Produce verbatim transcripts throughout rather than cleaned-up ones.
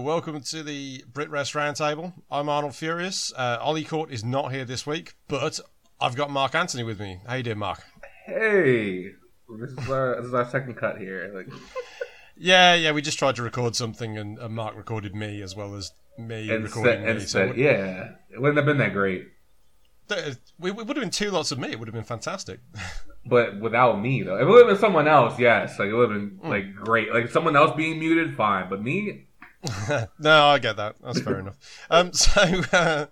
Welcome to the Brit Rest Roundtable. I'm Arnold Furious. Uh, Ollie Court is not here this week, but I've got Mark Anthony with me. How you doing, Mark? Hey, this is our, this is our second cut here. Like, yeah, yeah, we just tried to record something, and, and Mark recorded me as well as me and recording said, me. And so said, it yeah, it wouldn't have been that great. Th- we, we would have been two lots of me. It would have been fantastic. But without me, though, if it would have been someone else, yes, like it would have been mm. like great. Like someone else being muted, fine, but me. No, I get that. That's fair enough. Um, so, uh,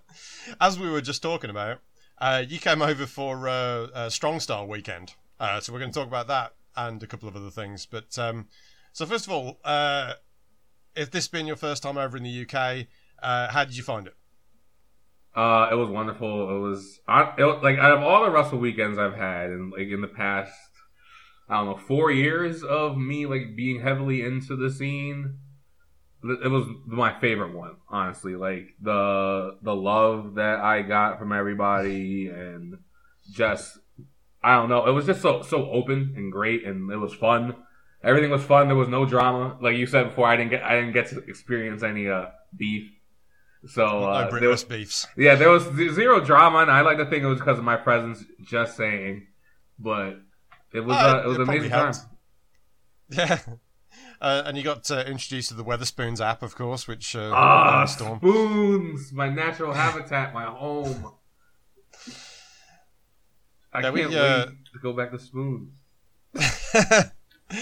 as we were just talking about, uh, you came over for uh, uh, Strong Style weekend. Uh, so we're going to talk about that and a couple of other things. But um, so first of all, uh, if this has been your first time over in the U K, uh, how did you find it? Uh, it was wonderful. It was, I, it was like out of all the wrestle weekends I've had, and like in the past, I don't know, four years of me like being heavily into the scene. It was my favorite one, honestly. Like the the love that I got from everybody, and just I don't know. It was just so so open and great, and it was fun. Everything was fun. There was no drama, like you said before. I didn't get I didn't get to experience any uh, beef. So uh, no British there was beefs. Yeah, there was zero drama, and I like to think it was because of my presence. Just saying, but it was uh, uh, it was an amazing time. Yeah. Uh, and you got uh, introduced to the Wetherspoons app, of course, which... Uh, ah, storm. Spoons! My natural habitat, my home. I now can't we, uh... wait to go back to Spoons.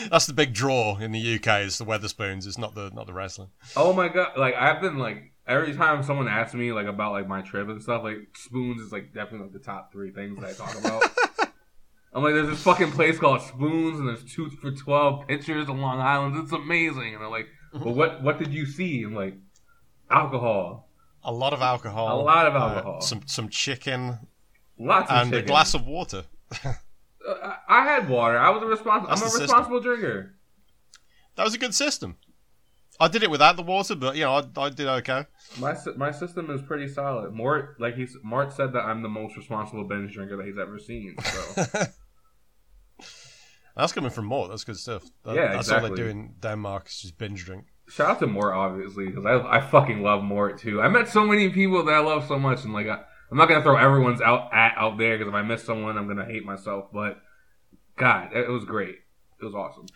That's the big draw in the U K, is the Wetherspoons. It's not the not the wrestling. Oh my god. Like, I've been, like, every time someone asks me, like, about, like, my trip and stuff, like, Spoons is, like, definitely like, the top three things that I talk about. I'm like, there's this fucking place called Spoons, and there's two for twelve pictures on Long Island. It's amazing. And they're like, well, what what did you see? I'm like, alcohol. A lot of alcohol. A lot of alcohol. Uh, some some chicken. Lots of and chicken. And a glass of water. I, I had water. I was a responsible. I'm a responsible system. drinker. That was a good system. I did it without the water, but you know, I, I did okay. My my system is pretty solid. Mort like he's Mort said that I'm the most responsible binge drinker that he's ever seen. So. That's coming from Mort. That's good stuff. That, yeah, that's exactly. All they do in Denmark is just binge drink. Shout out to Mort, obviously, because I, I fucking love Mort, too. I met so many people that I love so much, and, like, I, I'm not going to throw everyone's out at, out there, because if I miss someone, I'm going to hate myself, but, God, it, it was great. It was awesome.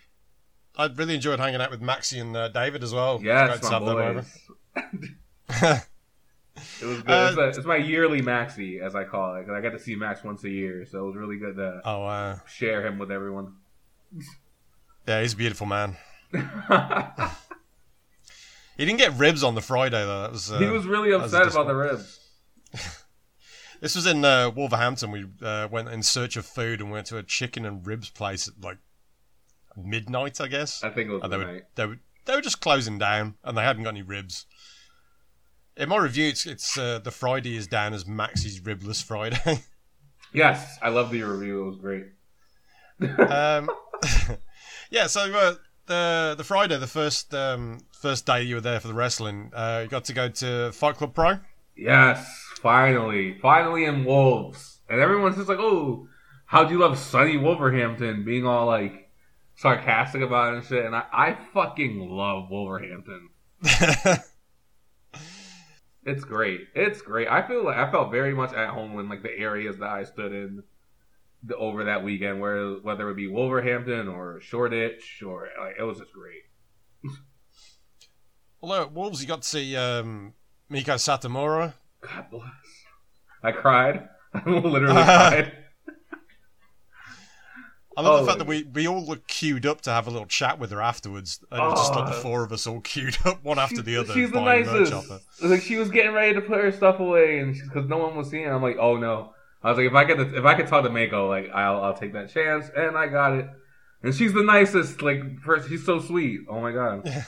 I really enjoyed hanging out with Maxie and uh, David as well. Yeah, it's my boys. It was good. Uh, it's, a, it's my yearly Maxie, as I call it, because I got to see Max once a year, so it was really good to oh, uh, share him with everyone. Yeah, he's a beautiful man. He didn't get ribs on the Friday though. That was uh, he was really upset was about the ribs. This was in uh, Wolverhampton. We uh, went in search of food and went to a chicken and ribs place at like midnight, I guess. I think it was and they midnight. Were, they were they were just closing down, and they hadn't got any ribs. In my review, it's it's uh, the Friday is down as Maxie's Ribless Friday. Yes, I love the review. It was great. um, yeah, so uh, the the Friday, the first um, first day you were there for the wrestling, uh, you got to go to Fight Club Pro. Yes, Finally. Finally in Wolves. And everyone's just like, oh, how'd you love sunny Wolverhampton? Being all, like, sarcastic about it and shit. And I, I fucking love Wolverhampton. It's great. It's great. I feel like I felt very much at home in, like, the areas that I stood in the, over that weekend, where whether it be Wolverhampton or Shoreditch, or, like, it was just great. Although at Wolves, you got to see um, Meiko Satomura. God bless. I cried. I literally cried. I love oh, the fact that we, we all looked queued up to have a little chat with her afterwards. And oh, it was just like the four of us all queued up, one she, after the other. She's the nicest. Like, she was getting ready to put her stuff away, and because no one was seeing it, I'm like, oh no. I was like, if I could, if I could talk to Meiko, like, I'll, I'll take that chance, and I got it. And she's the nicest. Like, person. She's so sweet. Oh my god. Yeah.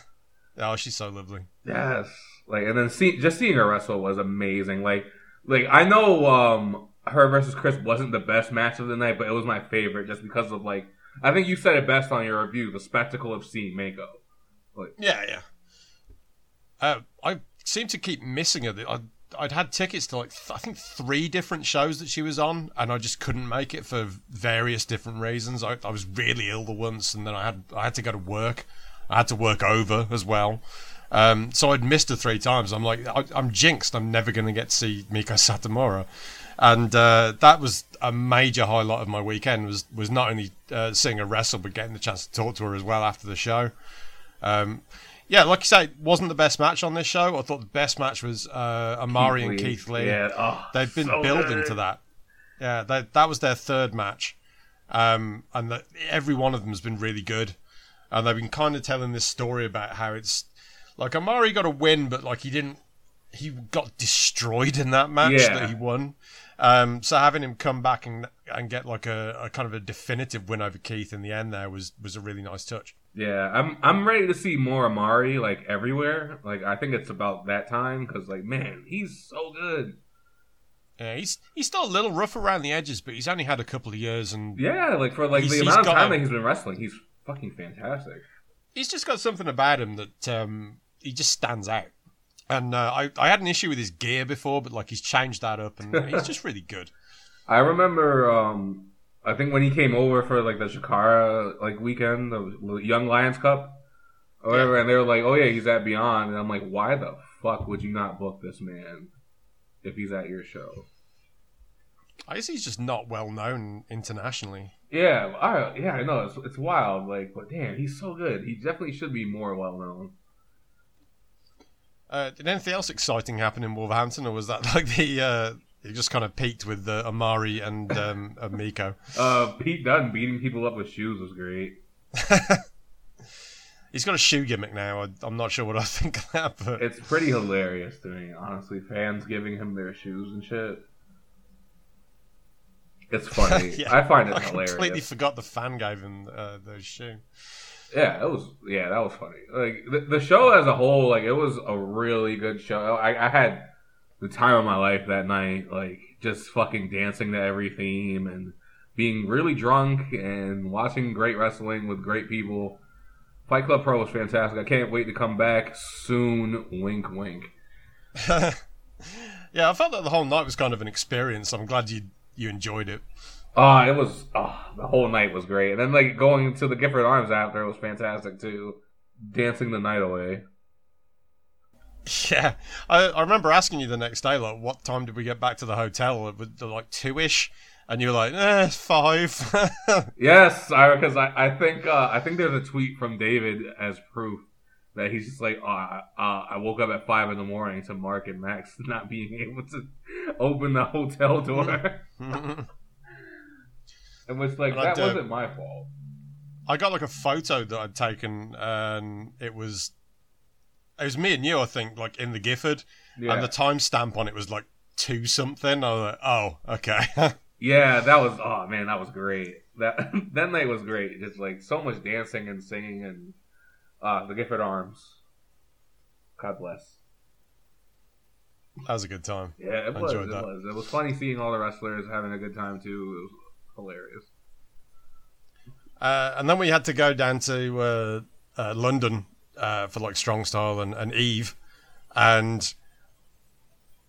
Oh, she's so lovely. Yes. Like, and then see, just seeing her wrestle was amazing. Like, like I know. Um, Her versus Chris wasn't the best match of the night, but it was my favorite just because of, like, I think you said it best on your review, the spectacle of seeing Meiko. Like, yeah, yeah. Uh, I seem to keep missing her. I'd, I'd had tickets to, like, th- I think three different shows that she was on, and I just couldn't make it for various different reasons. I, I was really ill the once, and then I had I had to go to work. I had to work over as well. Um, so I'd missed her three times. I'm like, I, I'm jinxed. I'm never going to get to see Mika Satomura. And uh, that was a major highlight of my weekend, was, was not only uh, seeing her wrestle, but getting the chance to talk to her as well after the show. Um, yeah, like you say, it wasn't the best match on this show. I thought the best match was uh, Amari Keith and Lee. Keith Lee. Yeah. Oh, They've been so building good. to that. Yeah, they, that was their third match. Um, and the, every one of them has been really good. And they've been kind of telling this story about how it's... Like, Amari got a win, but, like, he didn't... He got destroyed in that match yeah. that he won. Um, so having him come back and and get like a, a kind of a definitive win over Keith in the end there was, was a really nice touch. Yeah, I'm I'm ready to see more Amari, like, everywhere. Like, I think it's about that time because, like, man, he's so good. Yeah, he's he's still a little rough around the edges, but he's only had a couple of years, and yeah, like, for like the amount of time a, that he's been wrestling, he's fucking fantastic. He's just got something about him that um, he just stands out. And uh, I, I had an issue with his gear before, but, like, he's changed that up, and he's just really good. I remember, um, I think when he came over for, like, the Shakara, like, weekend, the Young Lions Cup, or whatever, yeah. and they were like, oh, yeah, he's at Beyond. And I'm like, why the fuck would you not book this man if he's at your show? I guess he's just not well-known internationally. Yeah, I, yeah, I know. It's, it's wild, like, but, damn, he's so good. He definitely should be more well-known. Uh, did anything else exciting happen in Wolverhampton, or was that like the uh, it just kind of peaked with uh, Amari and um, uh, Meiko? Uh, Pete Dunne beating people up with shoes was great. He's got a shoe gimmick now. I, I'm not sure what I think of that, but it's pretty hilarious to me, honestly. Fans giving him their shoes and shit. It's funny. yeah, I find it I hilarious. I completely forgot the fan gave him uh, those shoes. Yeah, it was. Yeah, that was funny. Like, the, the show as a whole, like, it was a really good show. I, I had the time of my life that night, like, just fucking dancing to every theme and being really drunk and watching great wrestling with great people. Fight Club Pro was fantastic. I can't wait to come back soon. Wink, wink. Yeah, I felt that the whole night was kind of an experience. I'm glad you you enjoyed it. Oh, it was, oh, the whole night was great. And then, like, going to the Gifford Arms after, it was fantastic, too. Dancing the night away. Yeah. I, I remember asking you the next day, like, what time did we get back to the hotel? It was, like, two-ish? And you were like, eh, five. Yes, because I, I, I think uh, I think there's a tweet from David as proof that he's just like, oh, I, uh, I woke up at five in the morning to Mark and Max not being able to open the hotel door. And was like, and that uh, wasn't my fault. I got, like, a photo that I'd taken, and it was it was me and you, I think, like, in the Gifford, yeah. and the timestamp on it was, like, two something. I was like, oh, okay. Yeah, that was, oh, man, that was great. That that night was great. Just, like, so much dancing and singing, and uh, the Gifford Arms. God bless. That was a good time. Yeah, it I was. It that. was. It was funny seeing all the wrestlers having a good time, too. It was hilarious. Uh, and then we had to go down to uh, uh, London uh, for, like, Strong Style and, and Eve, and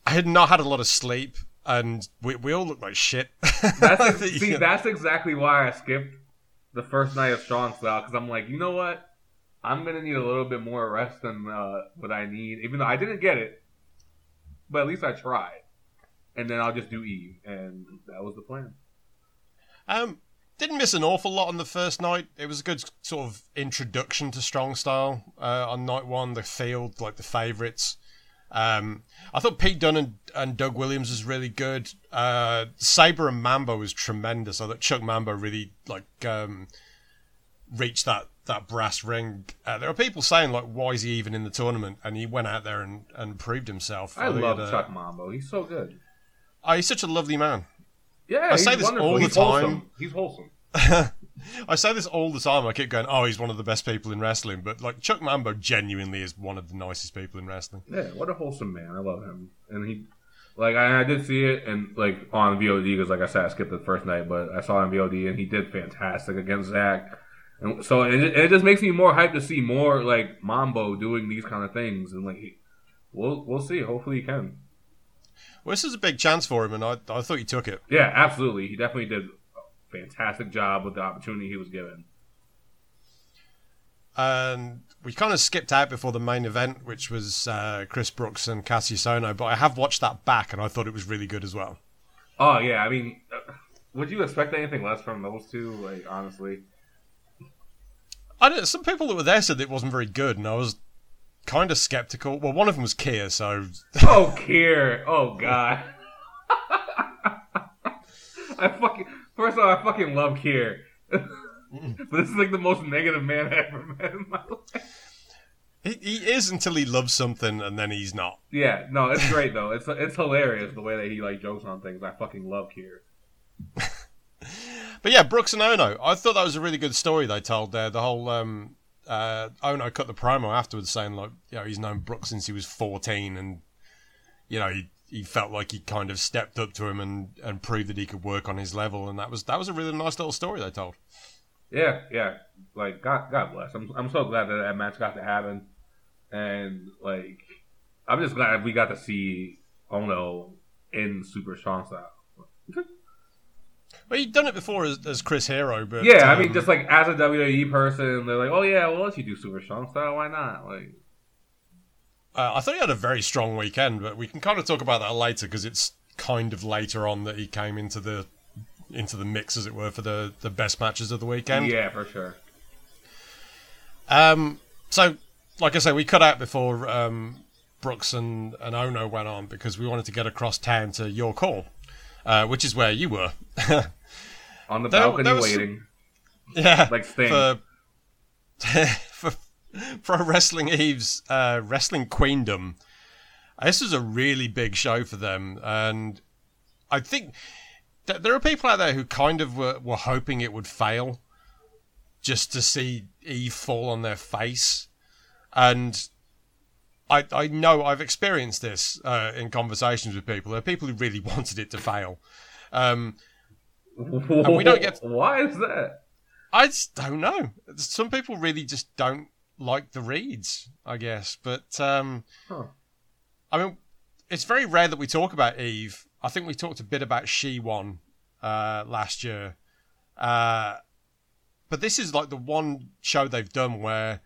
I had not had a lot of sleep, and we we all looked like shit. That's, see, that's exactly why I skipped the first night of Strong Style, because I'm like, you know what? I'm going to need a little bit more rest than uh, what I need, even though I didn't get it, but at least I tried. And then I'll just do Eve, and that was the plan. Um, didn't miss an awful lot on the first night. It was a good sort of introduction to Strong Style uh, on night one, the field, like the favourites. Um, I thought Pete Dunne and, and Doug Williams was really good. Uh, Sabre and Mambo was tremendous. I thought Chuck Mambo really like um, reached that, that brass ring. Uh, there are people saying, like, why is he even in the tournament? And he went out there and, and proved himself. I, I love had, uh, Chuck Mambo. He's so good. Oh, he's such a lovely man. Yeah, I say this wonderful. all the he's time. Wholesome. He's wholesome. I say this all the time. I keep going, oh, he's one of the best people in wrestling. But, like, Chuck Mambo genuinely is one of the nicest people in wrestling. Yeah, what a wholesome man. I love him. And he, like, I, I did see it and like on V O D because, like I said, I skipped the first night, but I saw it on V O D and he did fantastic against Zack. And so and it, and it just makes me more hyped to see more, like, Mambo doing these kind of things. And, like, we'll, we'll see. Hopefully he can. Well, this is a big chance for him, and I, I thought he took it. Yeah, absolutely. He definitely did a fantastic job with the opportunity he was given. And we kind of skipped out before the main event, which was uh, Chris Brooks and Cassius Ohno, but I have watched that back, and I thought it was really good as well. Oh, yeah. I mean, would you expect anything less from those two, like, honestly? I don't, some people that were there said it wasn't very good, and I was... kind of skeptical. Well, one of them was Keir, so... oh, Keir. Oh, God. I fucking... First of all, I fucking love Keir. But this is like the most negative man I ever met in my life. He, he is until he loves something, and then he's not. Yeah, no, it's great, though. It's it's hilarious the way that he like jokes on things. I fucking love Keir. But yeah, Brooks and Ohno. I thought that was a really good story they told there. The whole... um. Uh, Ohno cut the promo afterwards saying, like, you know, he's known Brooks since he was fourteen, and, you know, he, he felt like he kind of stepped up to him and, and proved that he could work on his level, and that was that was a really nice little story they told. Yeah, yeah. Like, God, God bless. I'm I'm so glad that that match got to happen, and, like, I'm just glad we got to see Ohno in Super Strong Style. Well, he'd done it before as, as Chris Hero, but... Yeah, um, I mean, just, like, as a W W E person, they're like, oh, yeah, well, let's you do Super Strong Style, why not? Like, uh, I thought he had a very strong weekend, but we can kind of talk about that later, because it's kind of later on that he came into the into the mix, as it were, for the, the best matches of the weekend. Yeah, for sure. Um, so, like I say, we cut out before um, Brooks and, and Ohno went on, because we wanted to get across town to York Hall. Uh, which is where you were. On the there, balcony there was, waiting. Yeah. Like Sting. For, for Pro Wrestling Eve's uh, Wrestling Queendom. This was a really big show for them. And I think th- there are people out there who kind of were, were hoping it would fail just to see Eve fall on their face. And... I, I know I've experienced this uh, in conversations with people. There are people who really wanted it to fail. Um, and we don't get to... Why is that? I just don't know. Some people really just don't like the reads, I guess. But, um, huh. I mean, it's very rare that we talk about Eve. I think we talked a bit about She one uh, last year. Uh, but this is like the one show they've done where...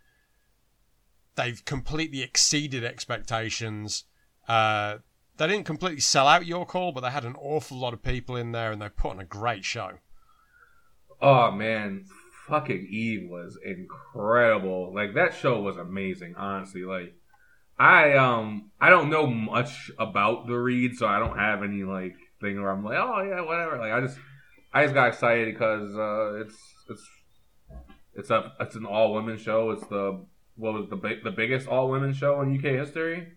they've completely exceeded expectations. Uh, they didn't completely sell out York Hall, but they had an awful lot of people in there, and they put on a great show. Oh, man. Fucking Eve was incredible. Like, that show was amazing, honestly. Like, I um, I don't know much about the read, so I don't have any, like, thing where I'm like, oh, yeah, whatever. Like, I just I just got excited because uh, it's, it's, it's, a, it's an all-women show. It's the... What was the big, the biggest all-women show in U K history?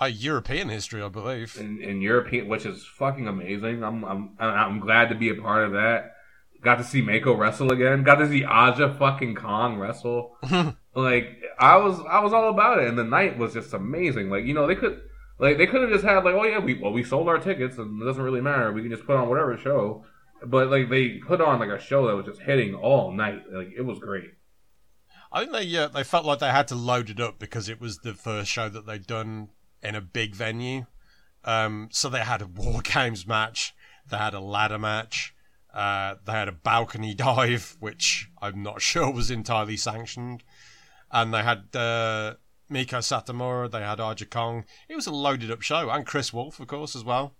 Uh, European history, I believe. In, in European, which is fucking amazing. I'm I'm I'm glad to be a part of that. Got to see Meiko wrestle again. Got to see Aja fucking Kong wrestle. Like I was I was all about it, and the night was just amazing. Like you know they could like they could have just had like oh yeah we well we sold our tickets and it doesn't really matter we can just put on whatever show, but like they put on like a show that was just hitting all night. Like it was great. I think they uh, they felt like they had to load it up because it was the first show that they'd done in a big venue. Um, so they had a War Games match, they had a ladder match, uh, they had a balcony dive, which I'm not sure was entirely sanctioned, and they had uh, Meiko Satomura, they had Arja Kong. It was a loaded up show, and Chris Wolf, of course, as well.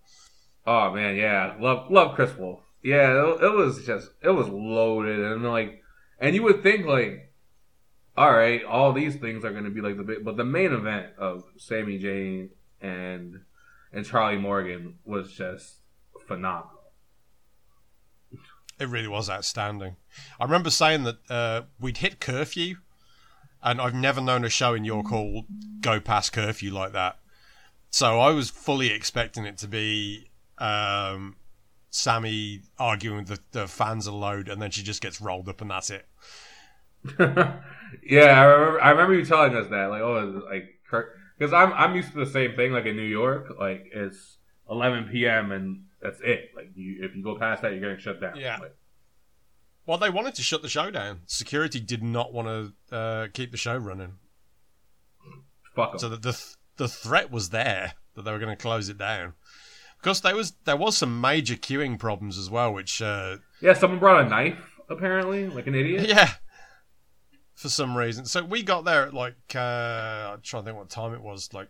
Oh man, yeah, love love Chris Wolf. Yeah, it, it was just it was loaded, and like, and you would think like, all right, all these things are going to be like the big, but the main event of Sami Zayn and and Charlie Morgan was just phenomenal. It really was outstanding. I remember saying that uh, we'd hit curfew, and I've never known a show in York Hall go past curfew like that. So I was fully expecting it to be um, Sammy arguing with the, the fans a load, and then she just gets rolled up, and that's it. Yeah, I remember, I remember you telling us that, like, oh, like, because I'm I'm used to the same thing, like in New York, like it's eleven p.m. and that's it. Like, you, if you go past that, you're getting shut down. Yeah. Like, well, they wanted to shut the show down. Security did not want to uh, keep the show running. Fuck 'em. So that the th- the threat was there that they were going to close it down. Because there was there was some major queuing problems as well, which uh, yeah, someone brought a knife apparently, like an idiot. Yeah. For some reason, so we got there at like uh, I'm trying to think what time it was, like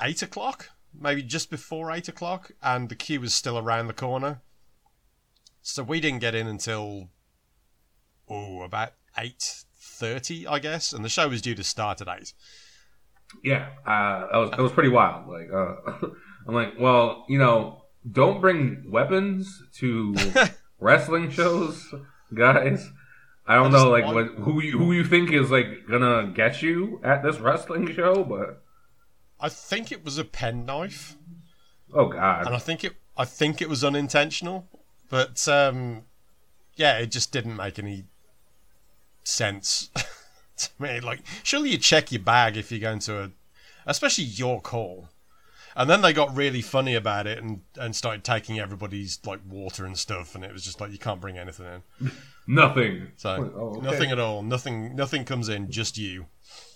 eight o'clock, maybe just before eight o'clock, and the queue was still around the corner. So we didn't get in until, oh, about eight thirty, I guess. And the show was due to start at eight. Yeah, uh, it was, it was pretty wild. Like, uh, I'm like, well, you know, don't bring weapons to wrestling shows, guys. I don't I know, like, want... what, who you, who you think is, like, gonna get you at this wrestling show, but... I think it was a penknife. Oh, God. And I think it I think it was unintentional. But, um, yeah, it just didn't make any sense to me. Like, surely you check your bag if you're going to a... Especially York Hall. And then they got really funny about it and, and started taking everybody's, like, water and stuff. And it was just like, you can't bring anything in. Nothing. So, oh, okay. Nothing at all. Nothing Nothing comes in, just you.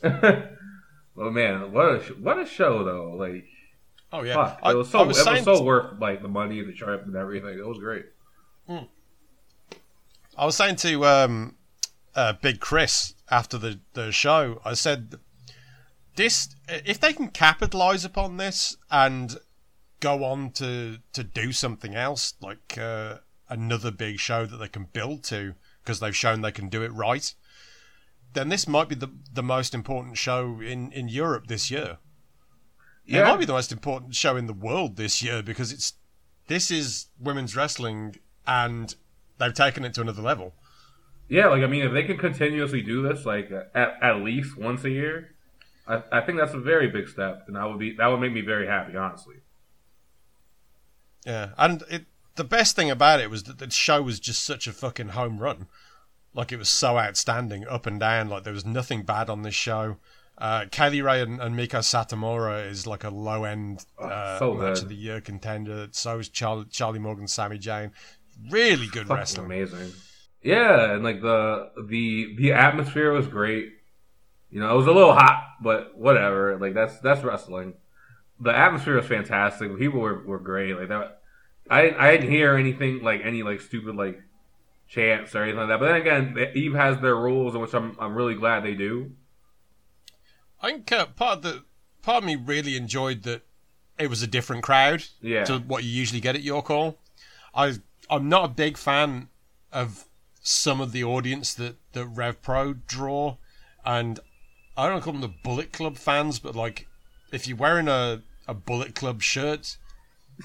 Oh, man, what a, what a show, though. Like, oh, yeah. Fuck, I, it was so, was it was so t- worth, like, the money and the trip and everything. It was great. Mm. I was saying to um, uh, Big Chris after the, the show, I said, this if they can capitalize upon this and go on to, to do something else, like uh, another big show that they can build to because they've shown they can do it right, then this might be the, the most important show in, in Europe this year. Yeah. It might be the most important show in the world this year because it's this is women's wrestling and they've taken it to another level. Yeah, like, I mean, if they can continuously do this, like, at, at least once a year, I, I think that's a very big step, and I would be that would make me very happy, honestly. Yeah, and it, the best thing about it was that the show was just such a fucking home run. Like, it was so outstanding, up and down. Like, there was nothing bad on this show. Uh, Kylie Ray and, and Mika Satomura is like a low-end uh, oh, so match of the year contender. So is Charlie, Charlie Morgan, Sami Zayn. Really good fucking wrestling. Amazing. Yeah, and like the the the atmosphere was great. You know, it was a little hot, but whatever. Like, that's that's wrestling. The atmosphere was fantastic. People were, were great. Like that, I I didn't hear anything like any like stupid like chants or anything like that. But then again, Eve has their rules, which I'm I'm really glad they do. I think uh, part of the part of me really enjoyed that it was a different crowd yeah. to what you usually get at York Hall. I I'm not a big fan of some of the audience that, that RevPro draw, and I don't call them the Bullet Club fans, but like if you're wearing a, a Bullet Club shirt,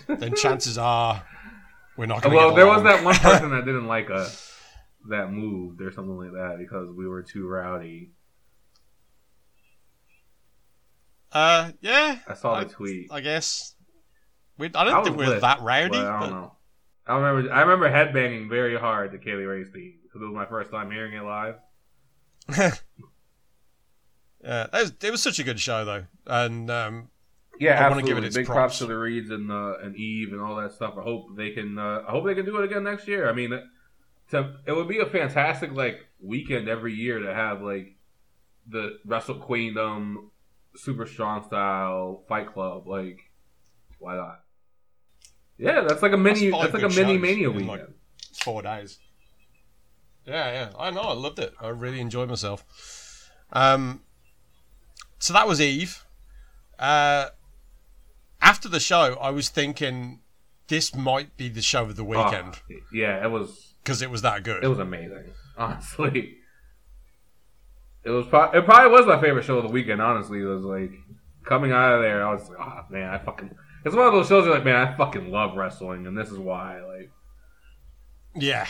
then chances are we're not going to. Well, get there was that one person that didn't like us that moved or something like that because we were too rowdy. Uh, yeah, I saw the I, tweet. I guess we. I don't I think we're lit, that rowdy. But I don't but... know. I remember. I remember headbanging very hard to Kaylee Ray's theme because it was my first time hearing it live. Yeah, that was, it was such a good show though, and um, yeah, I want to give it its big props. props to the Reeds and uh, and Eve and all that stuff. I hope they can. Uh, I hope they can do it again next year. I mean, to, it would be a fantastic like weekend every year to have like the Wrestle Queendom. Super Strong Style, Fight Club, like, why not? Yeah, that's like a mini, that's, that's like a mini Mania weekend. Like four days. Yeah, yeah. I know, I loved it. I really enjoyed myself. Um, so that was Eve. Uh, after the show, I was thinking this might be the show of the weekend. Oh, yeah, it was. Because it was that good. It was amazing, honestly. It was. Pro- it probably was my favorite show of the weekend, honestly. It was like, coming out of there, I was like, oh, man, I fucking... It's one of those shows you're like, man, I fucking love wrestling, and this is why, like... Yeah.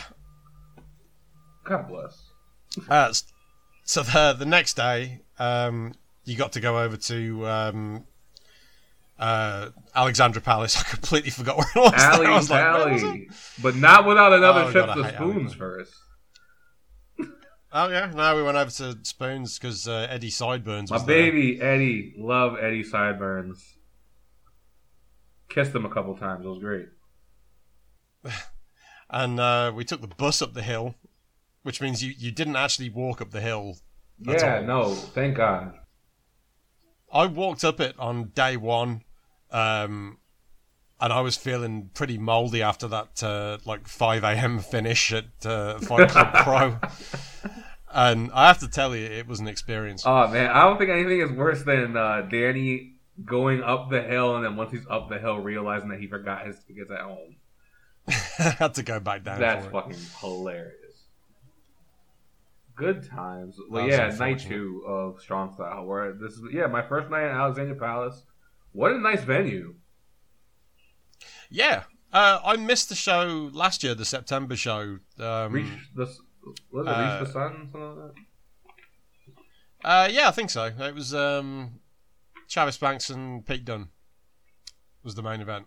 God bless. Uh, so the, the next day, um, you got to go over to um, uh, Alexandra Palace. I completely forgot where it was. Alley, I was Alley. Like, where was it? But not without another oh, trip God, to Spoons first. Oh, yeah. No, we went over to Spoons because uh, Eddie Sideburns was My there. Baby, Eddie. Love Eddie Sideburns. Kissed him a couple times. It was great. And uh, we took the bus up the hill, which means you, you didn't actually walk up the hill. Yeah, all. no. Thank God. I walked up it on day one, um, and I was feeling pretty moldy after that uh, like five a.m. finish at uh, Fight Club Pro. And I have to tell you, it was an experience. Oh, man. I don't think anything is worse than uh, Danny going up the hill and then once he's up the hill realizing that he forgot his tickets at home. I had to go back down. That's fucking it. hilarious. Good times. Well, yeah, night two of Strong Style. Where this is, yeah, my first night at Alexandra Palace. What a nice venue. Yeah. Uh, I missed the show last year, the September show. Um, Reach the... Was it uh, Reach the Sun? Something like that? Uh, yeah, I think so. It was um, Travis Banks and Pete Dunne was the main event.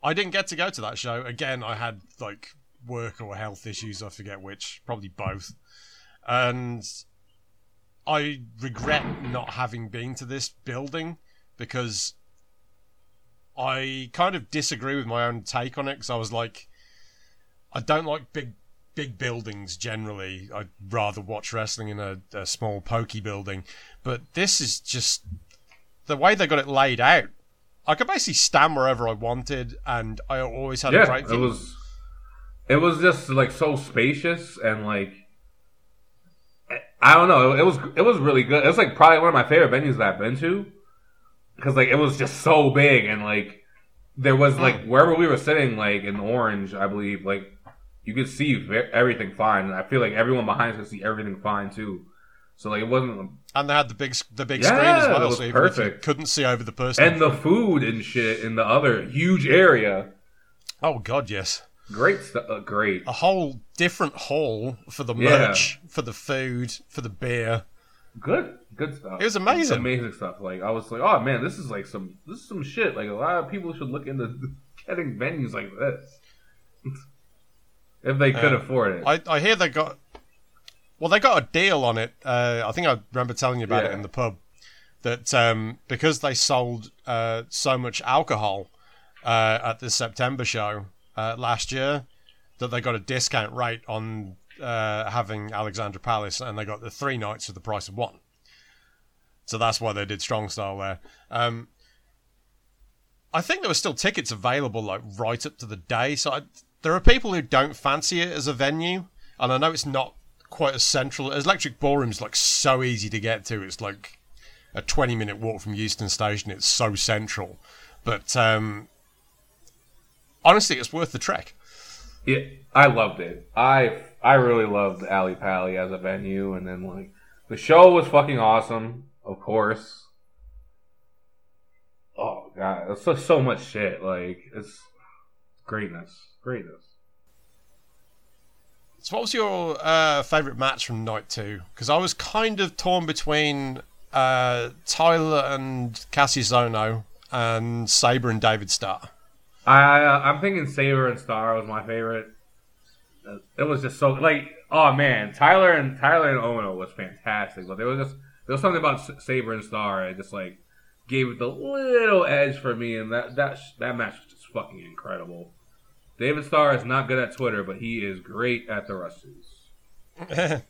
I didn't get to go to that show. Again, I had, like, work or health issues. I forget which. Probably both. And I regret not having been to this building because... I kind of disagree with my own take on it because I was like, I don't like big big buildings generally. I'd rather watch wrestling in a, a small pokey building. But this is just the way they got it laid out. I could basically stand wherever I wanted, and I always had yeah, a great view. It was, it was just like so spacious and like I don't know. It, it was it was really good. It was like probably one of my favorite venues that I've been to. Because, like, it was just so big, and, like, there was, like, wherever we were sitting, like, in Orange, I believe, like, you could see ve- everything fine, and I feel like everyone behind us could see everything fine, too. So, like, it wasn't... And they had the big the big yeah, screen as well, it was so perfect. Even if you couldn't see over the person. And the food and shit in the other huge area. Oh, God, yes. Great stuff. Uh, great. A whole different hall for the merch, yeah. for the food, for the beer. Good, good stuff. It was amazing, amazing stuff. Like I was like, oh man, this is like some, this is some shit. Like a lot of people should look into getting venues like this if they could uh, afford it. I, I hear they got, well, they got a deal on it. Uh, I think I remember telling you about yeah. it in the pub that um, because they sold uh, so much alcohol uh, at the September show uh, last year that they got a discount rate on. Uh, having Alexandra Palace, and they got the three nights for the price of one, so that's why they did Strong Style there. Um, I think there were still tickets available like right up to the day, so I, there are people who don't fancy it as a venue, and I know it's not quite as central. Electric Ballroom's like so easy to get to; it's like a twenty-minute walk from Euston Station. It's so central, but um, honestly, it's worth the trek. Yeah, I loved it. I. I really loved Alley Pally as a venue, and then, like, the show was fucking awesome, of course. Oh, God, it's just so much shit, like, it's greatness, greatness. So what was your uh, favourite match from night two? Because I was kind of torn between uh, Tyler and Cassius Ohno and Sabre and David Starr. I, I'm thinking Sabre and Starr was my favourite. It was just so like, oh man, Tyler and Tyler and Ohno was fantastic, but there was just there was something about Sabre and Starr that just like gave it the little edge for me, and that that that match was just fucking incredible. David Starr is not good at Twitter, but he is great at the wrestles.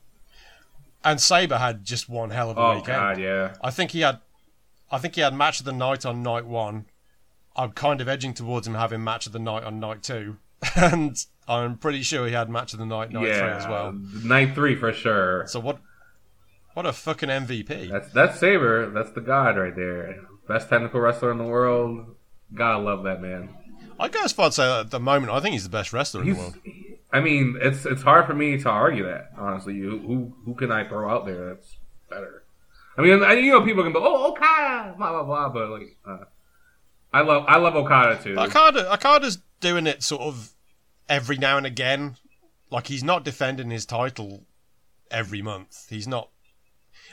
And Sabre had just one hell of a oh, weekend. Oh god, yeah. I think he had I think he had match of the night on night one. I'm kind of edging towards him having match of the night on night two. And I'm pretty sure he had match of the night night yeah, three as well. Night three for sure. So what what a fucking M V P. That's that's Sabre. That's the god right there. Best technical wrestler in the world. Gotta love that man. I guess I'd say that at the moment, I think he's the best wrestler he's, in the world. I mean, it's it's hard for me to argue that, honestly. Who who, who can I throw out there that's better? I mean, I, you know, people can go, oh, Okada, blah, blah, blah, but like, uh, I love I love Okada too. Okada, Okada's doing it sort of every now and again. Like, he's not defending his title every month. He's not,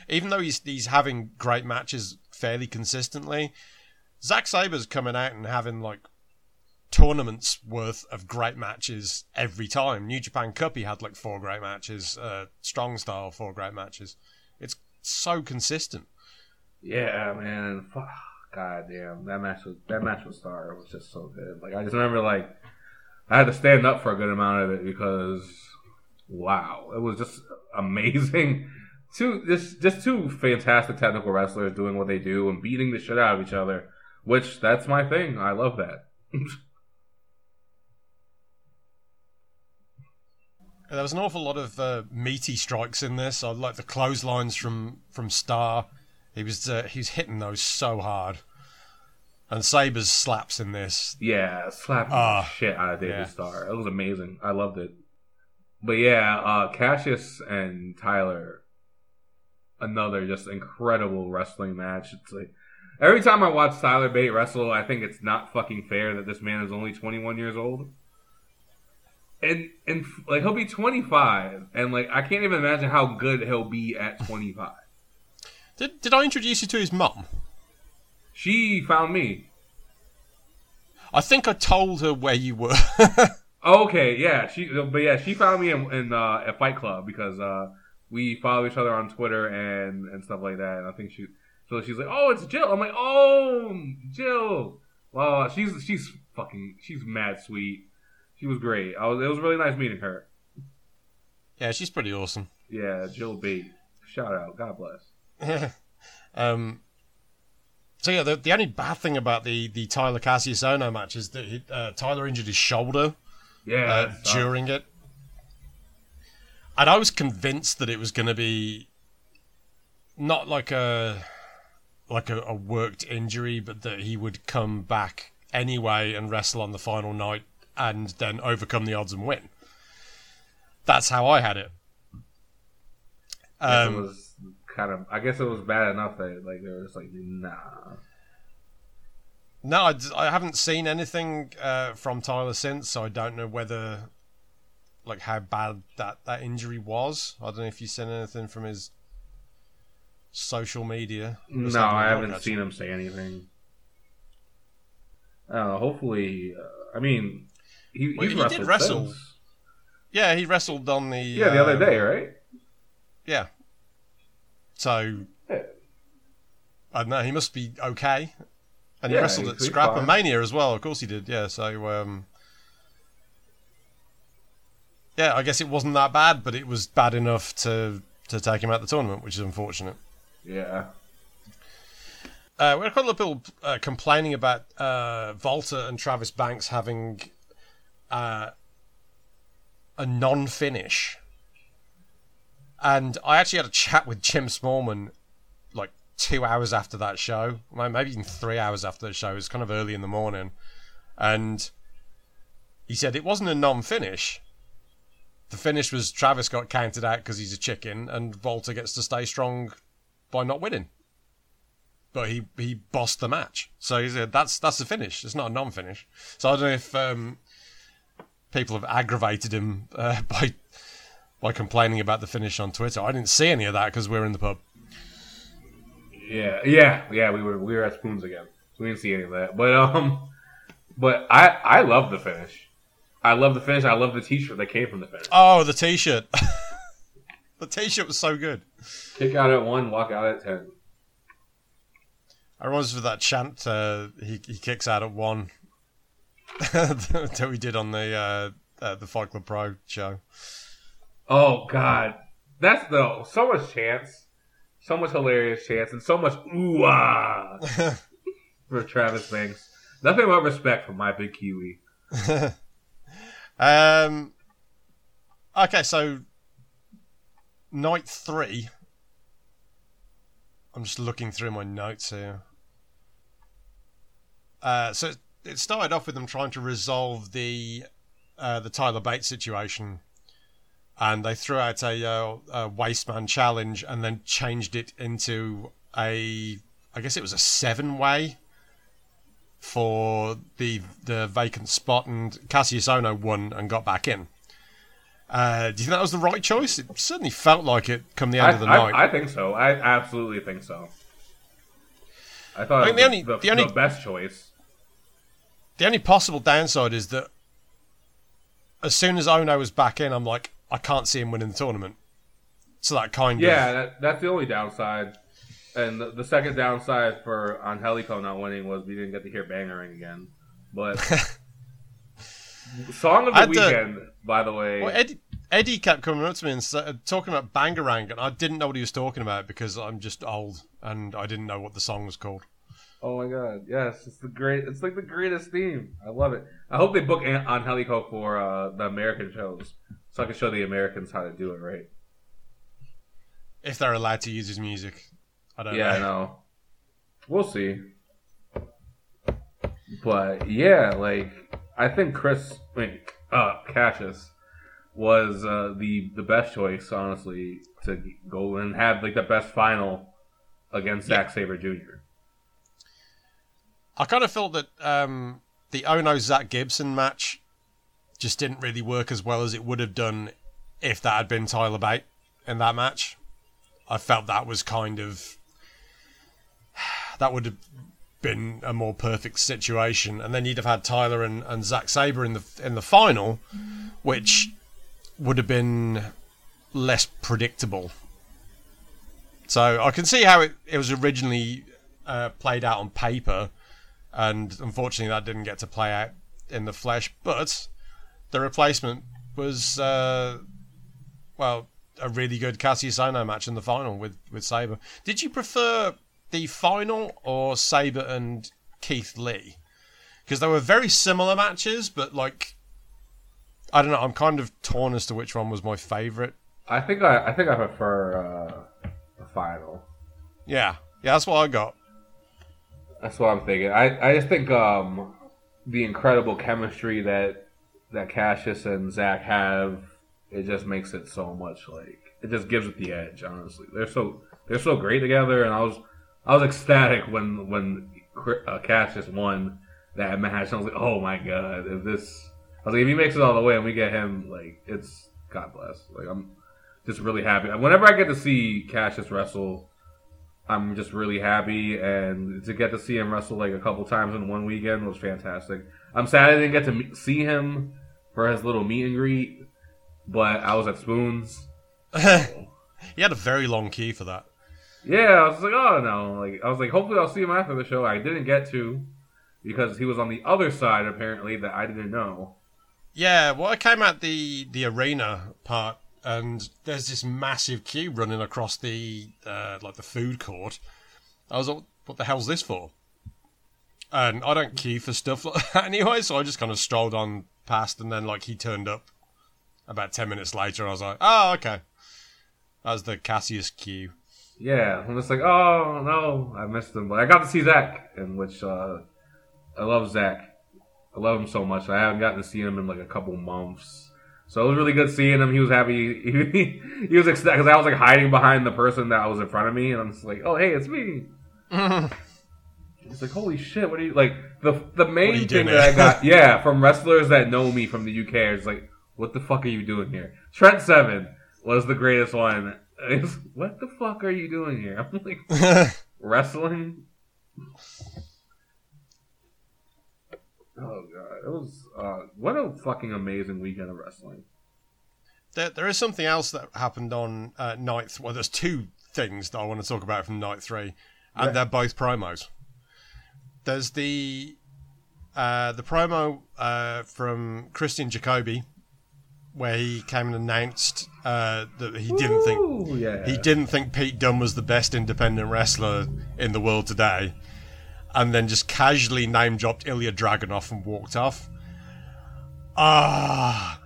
even though he's he's having great matches fairly consistently. Zack Sabre's coming out and having like tournaments worth of great matches every time. New Japan Cup, he had like four great matches. Uh, Strong Style, four great matches. It's so consistent. Yeah, man. Fuck. God damn, that match was that match with Starr was just so good. Like I just remember, like I had to stand up for a good amount of it because wow, it was just amazing. Two just just two fantastic technical wrestlers doing what they do and beating the shit out of each other, which that's my thing. I love that. There was an awful lot of uh, meaty strikes in this. I like the clotheslines from from Starr. He was uh, he was hitting those so hard. And Sabre's slaps in this. Yeah, slapped uh, the shit out of David yeah. Starr. It was amazing. I loved it. But yeah, uh, Cassius and Tyler, another just incredible wrestling match. It's like, every time I watch Tyler Bate wrestle, I think it's not fucking fair that this man is only twenty-one years old. And, and like, he'll be twenty-five. And, like, I can't even imagine how good he'll be at twenty-five. Did did I introduce you to his mum? She found me. I think I told her where you were. Okay, yeah, she but yeah, she found me in, in uh, at Fight Club because uh, we follow each other on Twitter and, and stuff like that. And I think she so she's like, oh, it's Jill. I'm like, oh, Jill. Wow, she's she's fucking she's mad sweet. She was great. I was it was really nice meeting her. Yeah, she's pretty awesome. Yeah, Jill B. Shout out. God bless. um, so yeah, the, the only bad thing about the, the Tyler Cassius Ohno match is that he, uh, Tyler injured his shoulder yeah, uh, during it, and I was convinced that it was going to be not like a like a, a worked injury, but that he would come back anyway and wrestle on the final night and then overcome the odds and win. That's how I had it. Um, it was- Kind of, I guess it was bad enough that like they were just like, nah. No, I, I haven't seen anything uh, from Tyler since, so I don't know whether, like, how bad that, that injury was. I don't know if you've seen anything from his social media. No, I haven't actually. seen him say anything. Uh, hopefully, uh, I mean, he, well, he's he wrestled did wrestle. Since. Yeah, he wrestled on the yeah the um, other day, right? Yeah. So, yeah. I don't know, he must be okay. And yeah, he wrestled at Scrapper Mania as well. Of course he did, yeah. So, um, yeah, I guess it wasn't that bad, but it was bad enough to, to take him out of the tournament, which is unfortunate. Yeah. Uh, we had quite a lot of people uh, complaining about uh, Volta and Travis Banks having uh, a non-finish. And I actually had a chat with Jim Smallman like two hours after that show, maybe even three hours after the show. It was kind of early in the morning. And he said it wasn't a non-finish. The finish was Travis got counted out because he's a chicken and Volta gets to stay strong by not winning. But he, he bossed the match. So he said, that's that's the finish. It's not a non-finish. So I don't know if um, people have aggravated him uh, by... by complaining about the finish on Twitter. I didn't see any of that because we were in the pub. Yeah, yeah, yeah. We were we were at Spoons again. So we didn't see any of that. But um, but I I love the finish. I love the finish. I love the T-shirt that came from the finish. Oh, the T-shirt. The T-shirt was so good. Kick out at one, walk out at ten. I remember with that chant. Uh, he he kicks out at one that we did on the uh, uh, the Fight Club Pro show. Oh, God. That's, though, so much chance. So much hilarious chants and so much ooh-ah for Travis Banks. Nothing but respect for my big Kiwi. um. Okay, so night three. I'm just looking through my notes here. Uh, so it started off with them trying to resolve the uh, the Tyler Bate situation, and they threw out a, uh, a waistman challenge and then changed it into a, I guess it was a seven way for the the vacant spot, and Cassius Ohno won and got back in. Uh, do you think that was the right choice? It certainly felt like it come the end I, of the I, night. I think so. I absolutely think so. I thought I mean, it was the, only, the, the, only, the best choice. The only possible downside is that as soon as Ohno was back in, I'm like, I can't see him winning the tournament. So that kind yeah, of... Yeah, that, that's the only downside. And the, the second downside for Angelico not winning was we didn't get to hear Bangering again. But Song of the I'd, Weekend, uh, by the way... Well, Eddie, Eddie kept coming up to me and started talking about Bangarang, and I didn't know what he was talking about because I'm just old and I didn't know what the song was called. Oh my god, yes, it's the great, it's like the greatest theme. I love it. I hope they book Angelico for uh, the American shows so I can show the Americans how to do it right. If they're allowed to use his music. I don't yeah, know. Yeah, I know. We'll see. But yeah, like, I think Chris, I mean, uh, Cassius was uh, the, the best choice, honestly, to go and have like the best final against yeah. Zack Sabre Junior I kind of felt that um, the Ohno-Zach Gibson match just didn't really work as well as it would have done if that had been Tyler Bate in that match. I felt that was kind of... That would have been a more perfect situation. And then you'd have had Tyler and, and Zack Sabre in the in the final, which would have been less predictable. So I can see how it, it was originally uh, played out on paper, and unfortunately that didn't get to play out in the flesh. But the replacement was, uh, well... a really good Cassius Ohno match in the final with, with Sabre. Did you prefer the final or Sabre and Keith Lee? Because they were very similar matches, but like, I don't know, I'm kind of torn as to which one was my favourite. I think I, I think I prefer uh, the final. Yeah, yeah, that's what I got. That's what I'm thinking. I, I just think um, the incredible chemistry that that Cassius and Zack have. It just makes it so much like it just gives it the edge. Honestly, they're so they're so great together, and I was I was ecstatic when when uh, Cassius won that match. I was like, oh my god, if this I was like, if he makes it all the way and we get him, like it's God bless. Like I'm just really happy. Whenever I get to see Cassius wrestle, I'm just really happy, and to get to see him wrestle like a couple times in one weekend was fantastic. I'm sad I didn't get to see him for his little meet and greet. But I was at Spoons. He had a very long queue for that. Yeah, I was like, oh no. Like I was like, hopefully I'll see him after the show. I didn't get to because he was on the other side apparently that I didn't know. Yeah, well I came at the, the arena part and there's this massive queue running across the uh, like the food court. I was like, what the hell's this for? And I don't queue for stuff like that anyway, so I just kind of strolled on past and then like he turned up. About ten minutes later, I was like, oh, okay. That was the Cassius queue. Yeah, I'm just like, oh, no, I missed him. But I got to see Zach, in which uh, I love Zach. I love him so much. I haven't gotten to see him in like a couple months. So it was really good seeing him. He was happy. He, he was excited because I was like hiding behind the person that was in front of me. And I'm just like, oh, hey, it's me. It's like, holy shit, what are you, like, the, the main thing that I got, yeah, from wrestlers that know me from the U K is like, what the fuck are you doing here? Trent Seven was the greatest one. Was, what the fuck are you doing here? I'm like, wrestling? Oh, God. It was, uh, what a fucking amazing weekend of wrestling. There, there is something else that happened on uh, night... Th- well, there's two things that I want to talk about from night three, and yeah. They're both promos. There's the, uh, the promo uh, from Christian Jacoby, where he came and announced uh, that he didn't Ooh, think yeah. he didn't think Pete Dunne was the best independent wrestler in the world today, and then just casually name dropped Ilya Dragunov and walked off. Ah,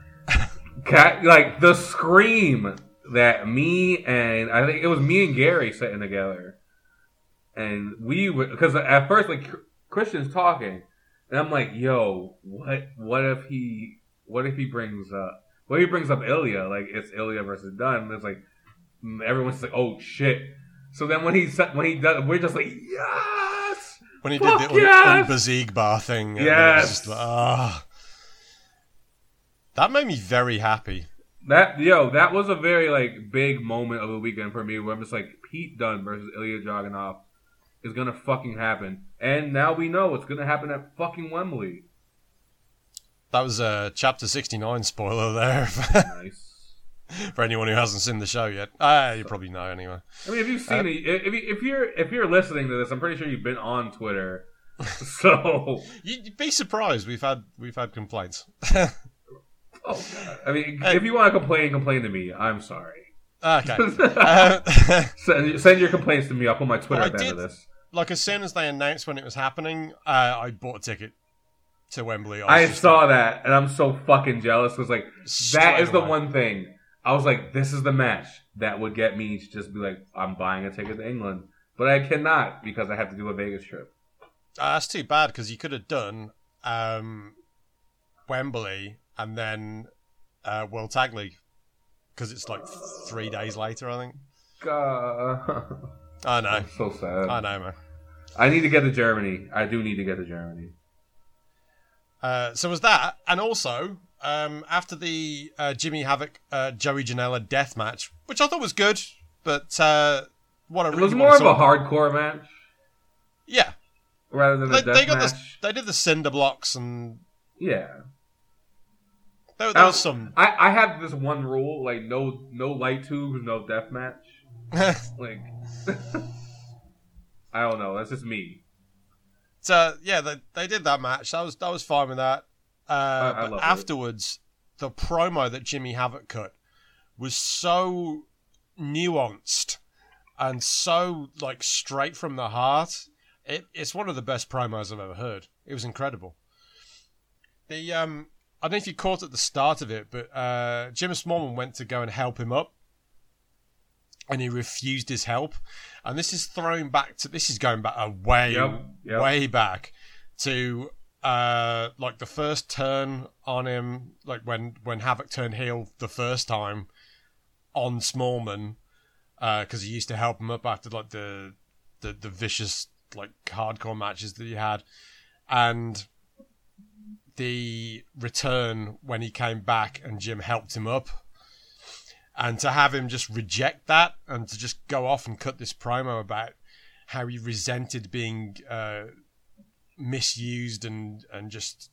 Cat, like the scream that me and I think it was me and Gary sitting together, and we would, because at first like Christian's talking, and I'm like, yo, what? What if he? What if he brings up? What if he brings up Ilya? Like it's Ilya versus Dunn. And it's like everyone's like, oh shit. So then when he when he does, we're just like, yes. When he Fuck did the yes! Unbazig bar thing, yes. It was just like, ah, oh. That made me very happy. That yo, that was a very like big moment of the weekend for me, where I'm just like, Pete Dunne versus Ilya Dragunov is gonna fucking happen, and now we know it's gonna happen at fucking Wembley. That was a chapter sixty-nine spoiler there. Nice. For anyone who hasn't seen the show yet, ah, uh, you probably know anyway. I mean, if you've seen uh, it, if, you, if you're if you're listening to this, I'm pretty sure you've been on Twitter. So you'd be surprised. We've had we've had complaints. Oh, God. I mean, uh, if you want to complain, complain to me. I'm sorry. Okay. um, send, send your complaints to me. I'll put my Twitter at the end of this. Like as soon as they announced when it was happening, uh, I bought a ticket to Wembley. I, I saw like, that, and I'm so fucking jealous. Cause like that is away. The one thing I was like, this is the match that would get me to just be like, I'm buying a ticket to England, but I cannot because I have to do a Vegas trip. Uh, that's too bad because you could have done um, Wembley and then uh, World Tag League because it's like three days later, I think. God. I know. I'm so sad. I know, man. I need to get to Germany. I do need to get to Germany. Uh, so was that, and also um, after the uh, Jimmy Havoc uh, Joey Janela death match, which I thought was good, but uh, what I it really was more of a hardcore match, yeah, rather than they, a death they got match. The, they did the cinder blocks and yeah, there, there was some. I, I have this one rule: like no no light tubes, no death match. Like I don't know, that's just me. So yeah, they they did that match. That was that was fine with that. Uh, I, I but love afterwards, it. The promo that Jimmy Havoc cut was so nuanced and so like straight from the heart. It it's one of the best promos I've ever heard. It was incredible. The um, I don't know if you caught at the start of it, but uh, Jim Smallman went to go and help him up, and he refused his help. And this is thrown back to... This is going back a way, yep, yep. way back to, uh, like, the first turn on him, like, when, when Havoc turned heel the first time on Smallman, because uh, he used to help him up after, like, the, the the vicious, like, hardcore matches that he had. And the return when he came back and Jim helped him up. And to have him just reject that and to just go off and cut this promo about how he resented being uh, misused and, and just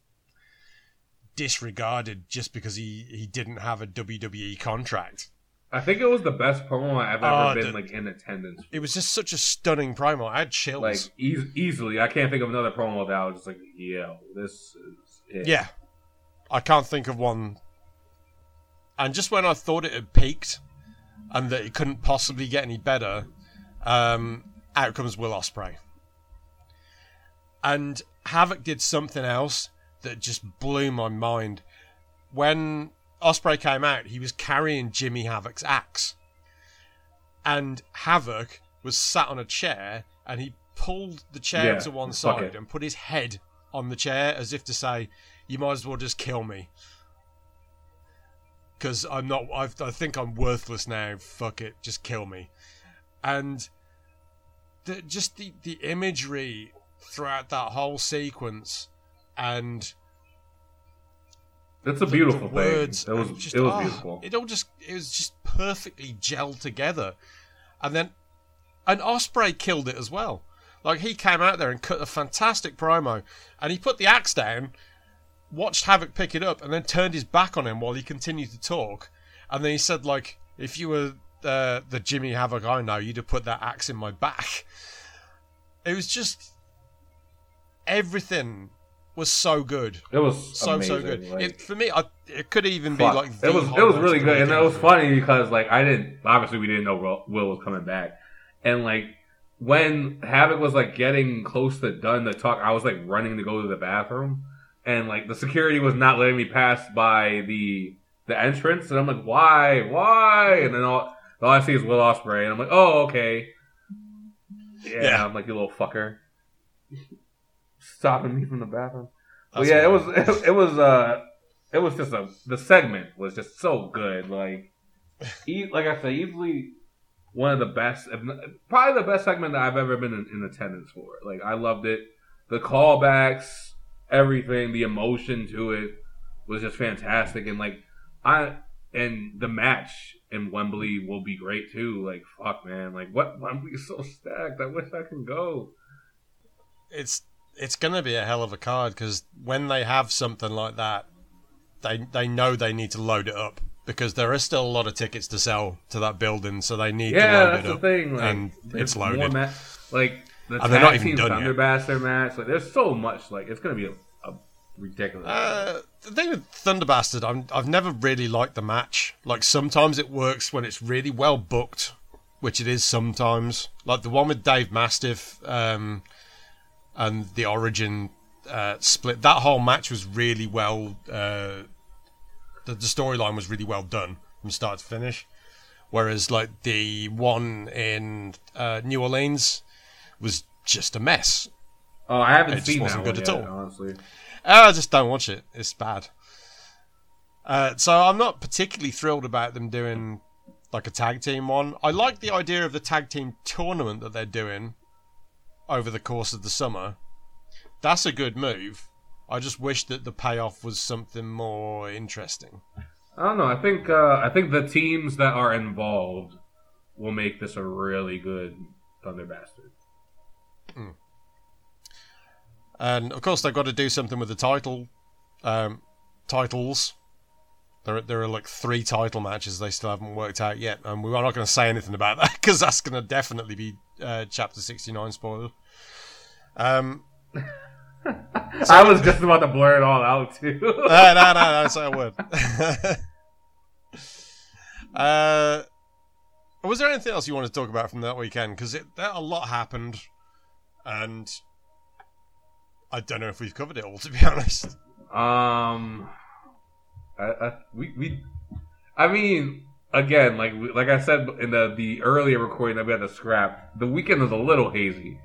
disregarded just because he, he didn't have a W W E contract. I think it was the best promo I've ever oh, been the, like in attendance. It was just such a stunning promo. I had chills. Like e- easily. I can't think of another promo that I was just like, yo, this is it. Yeah. I can't think of one... And just when I thought it had peaked and that it couldn't possibly get any better, um, out comes Will Ospreay. And Havoc did something else that just blew my mind. When Ospreay came out, he was carrying Jimmy Havoc's axe. And Havoc was sat on a chair and he pulled the chair yeah, to one side and put his head on the chair as if to say, you might as well just kill me. Because I'm not, I've, I think I'm worthless now. Fuck it, just kill me. And the, just the, the imagery throughout that whole sequence, and that's a beautiful the, the words, thing. It was, just, it was oh, beautiful. It all just, it was just perfectly gelled together. And then, and Ospreay killed it as well. Like he came out there and cut a fantastic promo, and he put the axe down. Watched Havoc pick it up and then turned his back on him while he continued to talk. And then he said, like, if you were uh, the Jimmy Havoc I know, you'd have put that axe in my back. It was just... Everything was so good. It was so amazing, so good. Like, it, for me, I, it could even fuck. be like the it was. It was really good, and it was funny because like I didn't obviously we didn't know Will was coming back, and like when Havoc was like getting close to Dunn to talk, I was like running to go to the bathroom, and like the security was not letting me pass by the the entrance, and I'm like, why, why? And then all, all I see is Will Ospreay, and I'm like, oh okay, yeah. yeah. I'm like, you little fucker. Stopping me from the bathroom. But yeah, it was it, it was uh it was just a the segment was just so good. Like, e- like I said, easily one of the best, if not, probably the best segment that I've ever been in, in attendance for. Like, I loved it. The callbacks, everything, the emotion to it was just fantastic. And like I and the match in Wembley will be great too. Like, fuck, man. Like, what Wembley's so stacked. I wish I can go. It's. It's going to be a hell of a card because when they have something like that, they they know they need to load it up because there are still a lot of tickets to sell to that building, so they need yeah, to load that's it up. The thing. Like, and it's loaded. Ma- like the and they're not even done Thunder yet. Bastard match, like there's so much. Like it's going to be a, a ridiculous. Uh, the thing with Thunder Bastard, I'm, I've never really liked the match. Like sometimes it works when it's really well booked, which it is sometimes. Like the one with Dave Mastiff. Um, And the origin uh, split. That whole match was really well... Uh, the the storyline was really well done from start to finish. Whereas, like, the one in uh, New Orleans was just a mess. Oh, I haven't seen that one yet, honestly. It just wasn't good at all. Honestly. I just don't watch it. It's bad. Uh, so I'm not particularly thrilled about them doing, like, a tag team one. I like the idea of the tag team tournament that they're doing over the course of the summer. That's a good move. I just wish that the payoff was something more interesting. I don't know. I think uh, I think the teams that are involved will make this a really good Thunder Bastard. Mm. And of course, they've got to do something with the title um, titles. There, there are like three title matches they still haven't worked out yet, and we're not going to say anything about that because that's going to definitely be uh, Chapter sixty-nine spoiler. Um, so, I was just about to blur it all out too. uh, no, no, no, so I would. uh, was there anything else you want to talk about from that weekend? Because a lot happened, and I don't know if we've covered it all, to be honest. Um. I, I we we, I mean, again, like like I said in the the earlier recording that we had to scrap, the weekend was a little hazy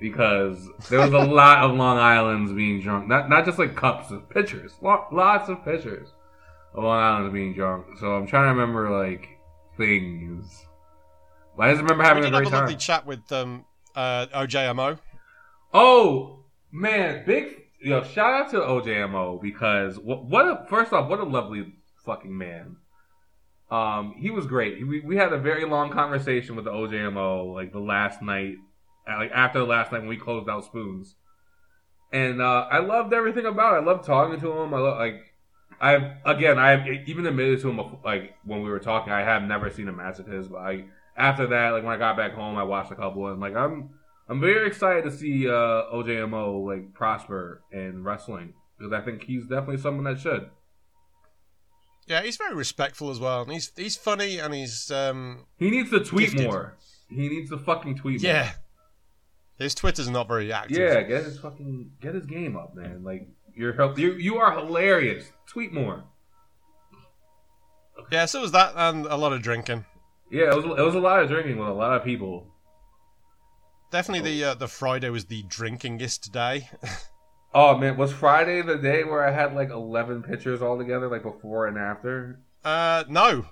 because there was a lot of Long Island's being drunk. Not not just like cups of pictures, lots of pictures of Long Island's being drunk. So I'm trying to remember like things. I just remember having we did a great have a lovely time. Chat with um uh O J M O. Oh man, big. Yo, shout out to O J M O because what, what a, first off, what a lovely fucking man. Um, he was great. We we had a very long conversation with the O J M O like the last night, like after the last night when we closed out Spoons, and uh, I loved everything about it. I loved talking to him. I love, like I've again I've even admitted to him like when we were talking I have never seen a match of his, but I, after that like when I got back home I watched a couple and like I'm. I'm very excited to see uh, O J M O like prosper in wrestling because I think he's definitely someone that should. Yeah, he's very respectful as well, and he's he's funny, and he's um. He needs to tweet gifted. more. He needs to fucking tweet yeah. more. Yeah, his Twitter's not very active. Yeah, get his fucking get his game up, man. Like you're you you are hilarious. Tweet more. Yeah, so was that and a lot of drinking. Yeah, it was it was a lot of drinking with a lot of people. Definitely the uh, the Friday was the drinkingest day. Oh man, was Friday the day where I had like eleven pictures all together, like before and after? Uh, no.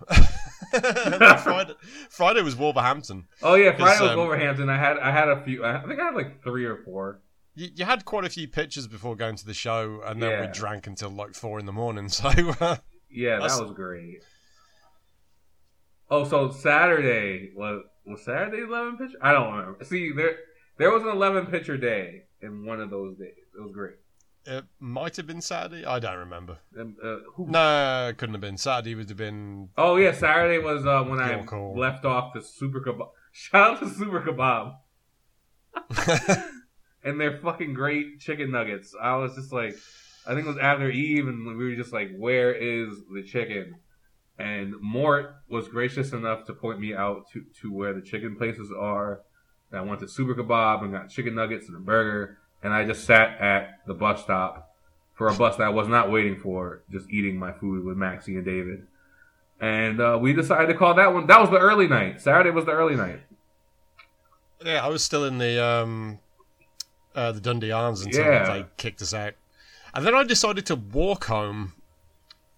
Friday, Friday was Wolverhampton. Oh yeah, Friday was um, Wolverhampton. I had I had a few. I think I had like three or four. You, you had quite a few pictures before going to the show, and then yeah. we drank until like four in the morning. So uh, yeah, that was great. Oh, so Saturday was. Was Saturday eleven picture? I don't remember. See, there there was an eleven picture day in one of those days. It was great. It might have been Saturday. I don't remember. Um, uh, who? No, it couldn't have been. Saturday would have been... Oh, yeah. Saturday was uh, when I call. left off the Super Kebab. Shout out to Super Kebab. and they're fucking great chicken nuggets. I was just like, I think it was after Eve, and we were just like, where is the chicken? And Mort was gracious enough to point me out to, to where the chicken places are. And I went to Super Kebab and got chicken nuggets and a burger, and I just sat at the bus stop for a bus that I was not waiting for, just eating my food with Maxie and David. And uh, we decided to call that one. That was the early night. Saturday was the early night. Yeah, I was still in the um, uh, the Dundee Arms until yeah. they kicked us out. And then I decided to walk home.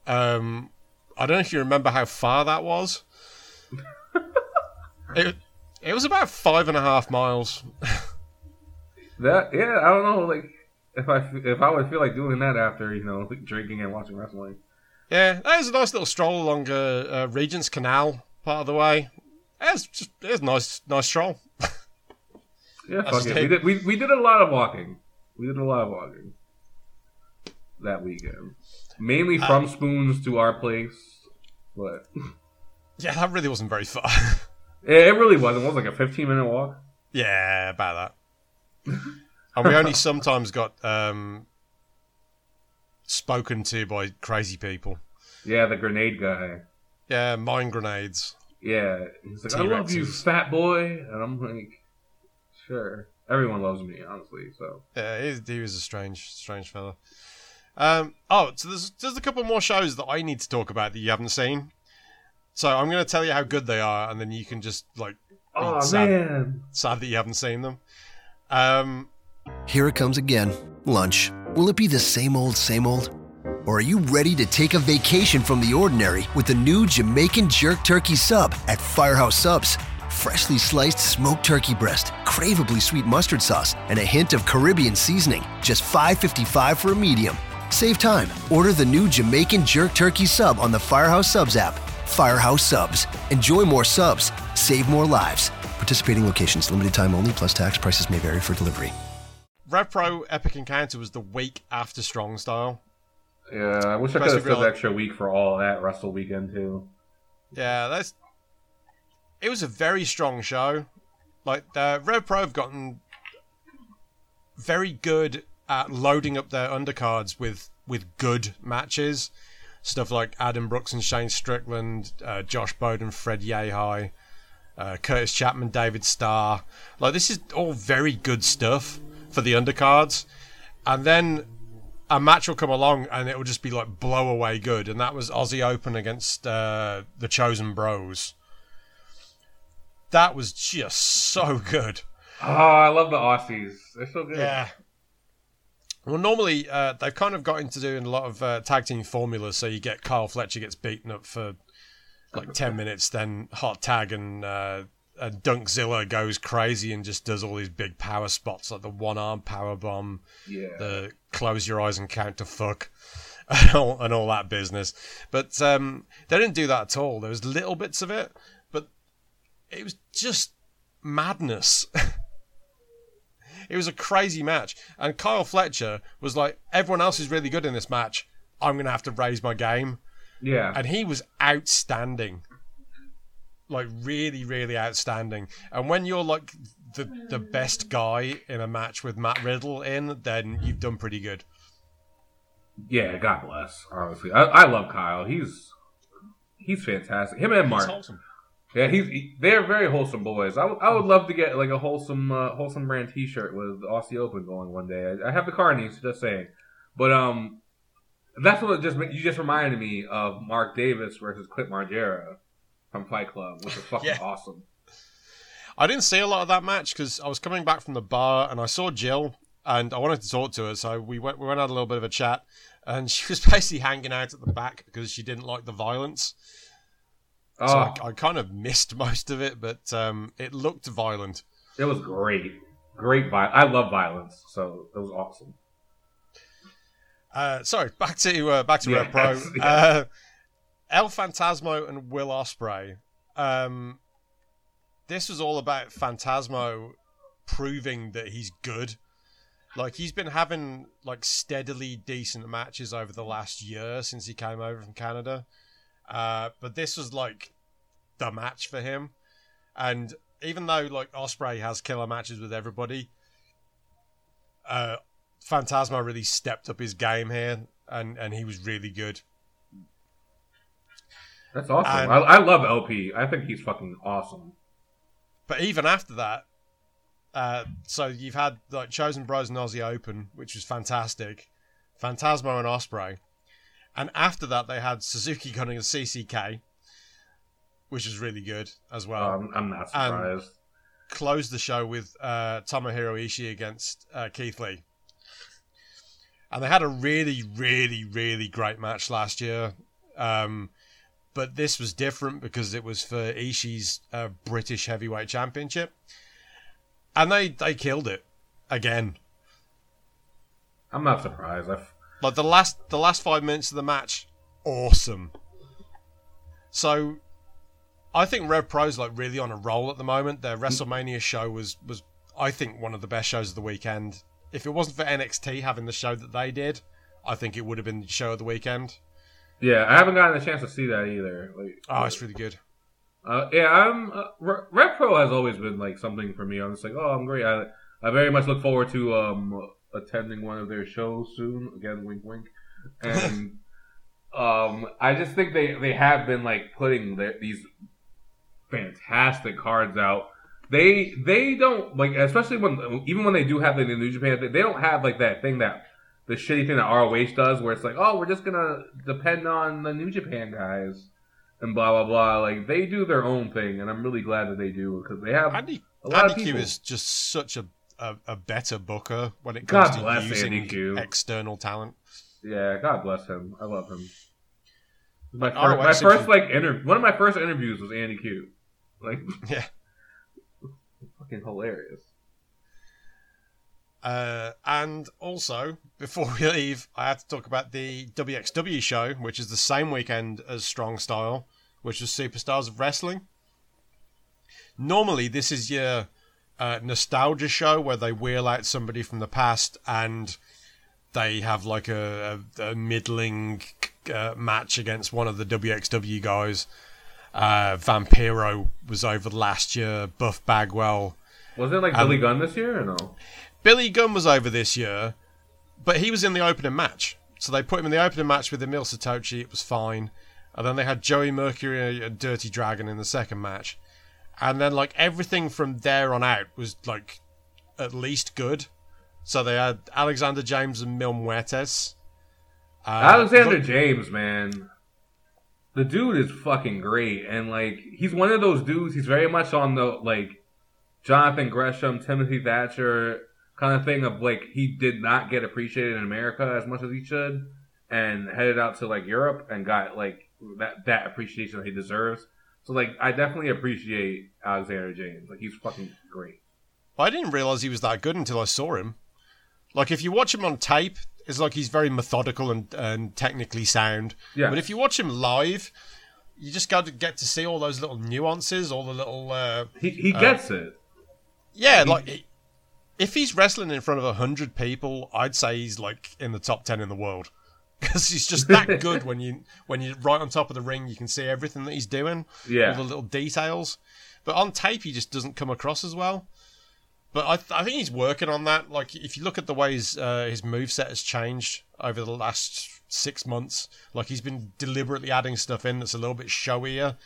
Um, I don't know if you remember how far that was. it it was about five and a half miles. that yeah, I don't know. Like if I if I would feel like doing that after, you know, like drinking and watching wrestling. Yeah, that was a nice little stroll along uh, uh, Regent's Canal part of the way. It was just it was a nice nice stroll. Yeah, fuck it. We did, we, we did a lot of walking. We did a lot of walking that weekend. Mainly from um, Spoons to our place. But yeah, that really wasn't very far. Yeah, it really wasn't. It was like a fifteen minute walk. Yeah, about that. And we only sometimes got um, spoken to by crazy people. Yeah, the grenade guy. Yeah, mine grenades. Yeah. He's like, T-Rexes. I love you, fat boy. And I'm like, sure. Everyone loves me, honestly. So yeah, he, he was a strange, strange fella. Um, oh, so there's there's a couple more shows that I need to talk about that you haven't seen. So I'm going to tell you how good they are, and then you can just like, oh sad, man, sad that you haven't seen them. Um, Here it comes again. Lunch. Will it be the same old, same old? Or are you ready to take a vacation from the ordinary with the new Jamaican Jerk Turkey Sub at Firehouse Subs? Freshly sliced smoked turkey breast, craveably sweet mustard sauce, and a hint of Caribbean seasoning. Just five dollars and fifty-five cents for a medium. Save time. Order the new Jamaican Jerk Turkey Sub on the Firehouse Subs app. Firehouse Subs. Enjoy more subs. Save more lives. Participating locations. Limited time only, plus tax. Prices may vary for delivery. RevPro Epic Encounter was the week after Strong Style. Yeah, I wish I could have filled an extra week for all that Wrestle Weekend, too. Yeah, that's... It was a very strong show. Like, uh, RevPro have gotten very good at loading up their undercards with, with good matches. Stuff like Adam Brooks and Shane Strickland, uh, Josh Bowden, Fred Yehai, uh, Curtis Chapman, David Starr. Like, this is all very good stuff for the undercards. And then a match will come along and it will just be, like, blow away good. And that was Aussie Open against uh, the Chosen Bros. That was just so good. Oh, I love the Aussies. They're so good. Yeah. Well, normally uh, they've kind of got into doing a lot of uh, tag team formulas. So you get Carl Fletcher gets beaten up for like ten minutes, then Hot Tag and uh, uh, Dunkzilla goes crazy and just does all these big power spots, like the one arm power bomb, yeah, the close your eyes and count to fuck, and all, and all that business. But um, they didn't do that at all. There was little bits of it. It was just madness. It was a crazy match. And Kyle Fletcher was like, everyone else is really good in this match. I'm going to have to raise my game. Yeah. And he was outstanding. Like, really, really outstanding. And when you're, like, the, the best guy in a match with Matt Riddle in, then you've done pretty good. Yeah, God bless, honestly. I, I love Kyle. He's he's fantastic. Him and Mark. He's wholesome. Yeah, he's, they're very wholesome boys. I, w- I would love to get like a wholesome uh, wholesome brand T-shirt with Aussie Open going one day. I, I have the carnies, just saying. But um, that's what it just you just reminded me of Mark Davis versus Clint Margera from Fight Club, which is fucking yeah. awesome. I didn't see a lot of that match because I was coming back from the bar and I saw Jill and I wanted to talk to her, so we went we went out a little bit of a chat and she was basically hanging out at the back because she didn't like the violence. So oh. I, I kind of missed most of it, but um, it looked violent. It was great. Great violence. I love violence, so it was awesome. Uh, sorry, back to uh, back to yes, RevPro. Yes. Uh, El Phantasmo and Will Ospreay. Um, this was all about Phantasmo proving that he's good. Like, he's been having like steadily decent matches over the last year since he came over from Canada. Uh, but this was like the match for him, and even though like Ospreay has killer matches with everybody, uh, Phantasmo really stepped up his game here, and, and he was really good. That's awesome. And, I, I love L P. I think he's fucking awesome. But even after that, uh, so you've had like Chosen Bros and Aussie Open, which was fantastic. Phantasmo and Ospreay. And after that, they had Suzuki Gun and C C K, which was really good as well. Um, I'm not surprised. And closed the show with uh, Tomohiro Ishii against uh, Keith Lee. And they had a really, really, really great match last year. Um, but this was different because it was for Ishii's uh, British Heavyweight Championship. And they, they killed it again. I'm not surprised. I've... Like the last the last five minutes of the match, awesome. So I think RevPro's like really on a roll at the moment. Their WrestleMania show was, was I think one of the best shows of the weekend. If it wasn't for N X T having the show that they did, I think it would have been the show of the weekend. Yeah, I haven't gotten a chance to see that either. Like, oh, it's really good. Uh, yeah, I'm uh, RevPro has always been like something for me. I'm just like, oh, I'm great. I I very much look forward to um attending one of their shows soon. Again, wink, wink. And um, I just think they, they have been like putting their, these fantastic cards out. They they don't like, especially when even when they do have the New Japan thing, they don't have like that thing that the shitty thing that R O H does, where it's like, oh, we're just gonna depend on the New Japan guys and blah blah blah. Like they do their own thing, and I'm really glad that they do because they have Andy, a lot Andy of people. Q is just such a, a, a better booker when it comes God to using external talent. Yeah, God bless him. I love him. My, like, first, my first like interview, one of my first interviews was Andy Q. Like, yeah. Fucking hilarious. Uh, and also, before we leave, I had to talk about the W X W show, which is the same weekend as Strong Style, which was Superstars of Wrestling. Normally, this is your uh, nostalgia show where they wheel out somebody from the past and they have like a, a, a middling uh, match against one of the W X W guys. Uh, Vampiro was over last year. Buff Bagwell. Was it like um, Billy Gunn this year or no? Billy Gunn was over this year, but he was in the opening match. So they put him in the opening match with Emil Satochi. It was fine. And then they had Joey Mercury and Dirty Dragon in the second match. And then like everything from there on out was like at least good. So they had Alexander James and Mil Muertes. Uh, Alexander look- James, man. The dude is fucking great, and like he's one of those dudes. He's very much on the like Jonathan Gresham, Timothy Thatcher kind of thing of like he did not get appreciated in America as much as he should, and headed out to like Europe and got like that that appreciation that he deserves. So like I definitely appreciate Alexander James. Like he's fucking great. I didn't realize he was that good until I saw him. Like if you watch him on tape. It's like he's very methodical and, and technically sound. Yeah. But if you watch him live, you just got to get to see all those little nuances, all the little... Uh, he he gets uh, it. Yeah, he, like if he's wrestling in front of one hundred people, I'd say he's like in the top ten in the world. Because he's just that good when, you, when you're right on top of the ring, you can see everything that he's doing. Yeah. All the little details. But on tape, he just doesn't come across as well. But I, th- I think he's working on that. Like, if you look at the way his, uh, his moveset has changed over the last six months, like, he's been deliberately adding stuff in that's a little bit showier,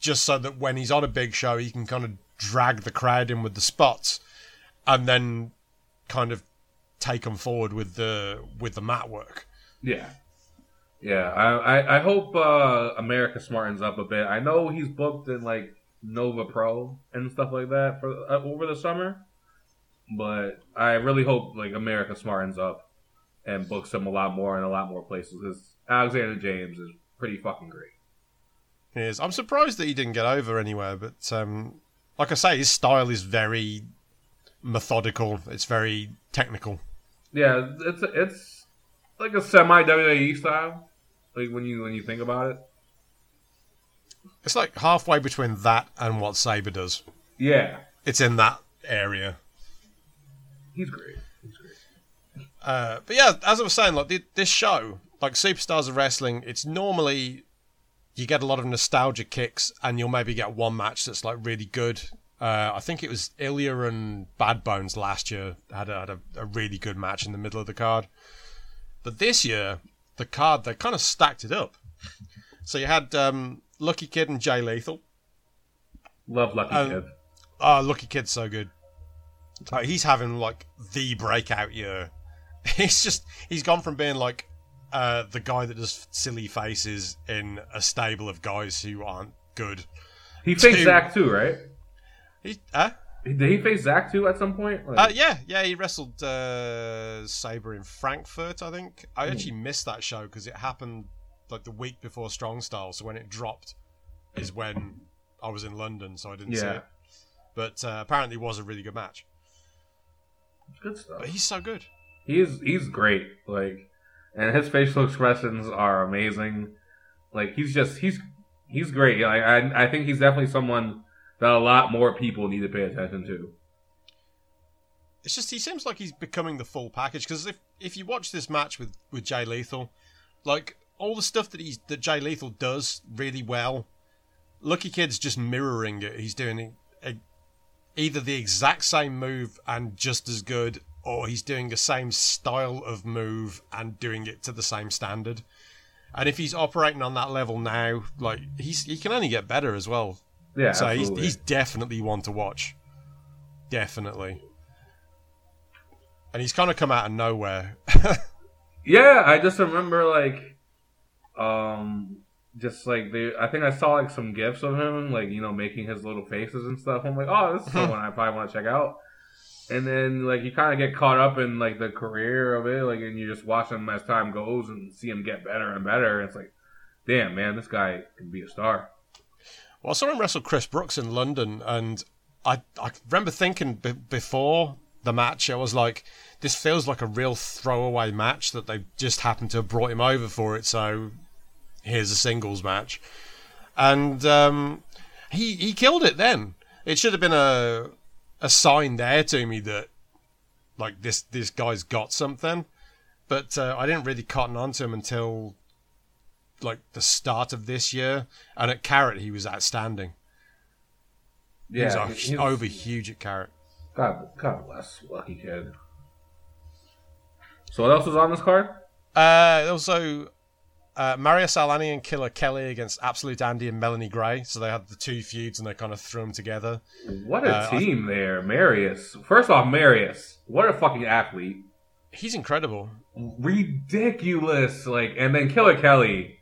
just so that when he's on a big show, he can kind of drag the crowd in with the spots and then kind of take them forward with the with the mat work. Yeah. Yeah. I, I, I hope uh, America smartens up a bit. I know he's booked in, like, Nova Pro and stuff like that for uh, over the summer. But I really hope like America smartens up and books him a lot more in a lot more places. Because Alexander James is pretty fucking great. He is. I'm surprised that he didn't get over anywhere. But um, like I say, his style is very methodical. It's very technical. Yeah, it's it's like a semi W W E style. Like when you when you think about it. It's like halfway between that and what Sabre does. Yeah. It's in that area. He's great. He's great. Uh, but yeah, as I was saying, like this show, like Superstars of Wrestling, it's normally you get a lot of nostalgia kicks and you'll maybe get one match that's like really good Uh, I think it was Ilya and Bad Bones last year had, a, had a, a really good match in the middle of the card. But this year, the card, they kind of stacked it up. So you had um, Lucky Kid and Jay Lethal. Love Lucky um, Kid. Oh, Lucky Kid's so good. Like, he's having like the breakout year. He's just, he's gone from being like uh, the guy that does silly faces in a stable of guys who aren't good. He faced to... Zach too, right? He, huh? Did he face Zach too at some point? Like... Uh, yeah, yeah, he wrestled uh, Sabre in Frankfurt, I think. I mm. actually missed that show because it happened like the week before Strong Style, so when it dropped is when I was in London, so I didn't yeah. see it. But uh, apparently it was a really good match. Good stuff. But he's so good. He's he's great. Like, and his facial expressions are amazing. Like, he's just he's he's great. Like, I I think he's definitely someone that a lot more people need to pay attention to. It's just, he seems like he's becoming the full package, because if, if you watch this match with, with Jay Lethal, like, all the stuff that he's that Jay Lethal does really well, Lucky Kid's just mirroring it. He's doing a, a, either the exact same move and just as good, or he's doing the same style of move and doing it to the same standard. And if he's operating on that level now, like, he's he can only get better as well. Yeah, so he's, he's definitely one to watch. Definitely. And he's kind of come out of nowhere. Yeah, I just remember, like, um, just, like, they, I think I saw, like, some GIFs of him, like, you know, making his little faces and stuff. I'm like, oh, this is someone I probably want to check out. And then, like, you kind of get caught up in, like, the career of it, like, and you just watch him as time goes and see him get better and better. And it's like, damn, man, this guy can be a star. Well, I saw him wrestle Chris Brooks in London, and I, I remember thinking b- before the match, I was like, this feels like a real throwaway match that they just happened to have brought him over for it, so here's a singles match. And um, he he killed it then. It should have been a a sign there to me that, like, this, this guy's got something, but uh, I didn't really cotton on to him until... like the start of this year, and at Carrot he was outstanding. Yeah, he was, he was over huge at Carrot. God, God bless Lucky Kid. So what else was on this card? Uh, also, uh, Mario Salani and Killer Kelly against Absolute Andy and Melanie Gray. So they had the two feuds, and they kind of threw them together. What a uh, team th- there, Marius. First off, Marius, what a fucking athlete. He's incredible. Ridiculous, like, and then Killer Kelly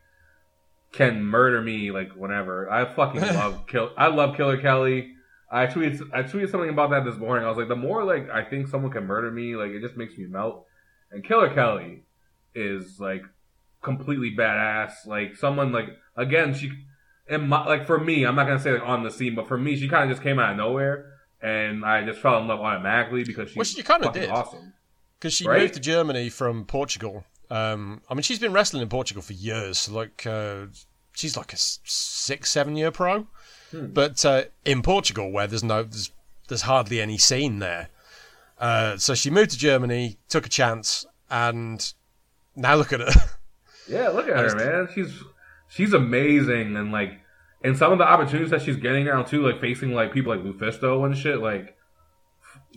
can murder me, like, whenever. I fucking love Kill. I love Killer Kelly. I tweeted. I tweeted something about that this morning. I was like, the more like I think someone can murder me, like, it just makes me melt. And Killer Kelly is like completely badass. Like, someone like, again, she, and my, like, for me, I'm not gonna say like on the scene, but for me, she kind of just came out of nowhere, and I just fell in love automatically because she's well, she kind of did awesome because she right? moved to Germany from Portugal. Um, I mean, she's been wrestling in Portugal for years. So like, uh, she's like a six, seven-year pro. Hmm. But uh, in Portugal, where there's no, there's, there's hardly any scene there. Uh, so she moved to Germany, took a chance, and now look at her. Yeah, look at her, man. She's she's amazing, and like, and some of the opportunities that she's getting now too, like facing like people like Lufisto and shit, like.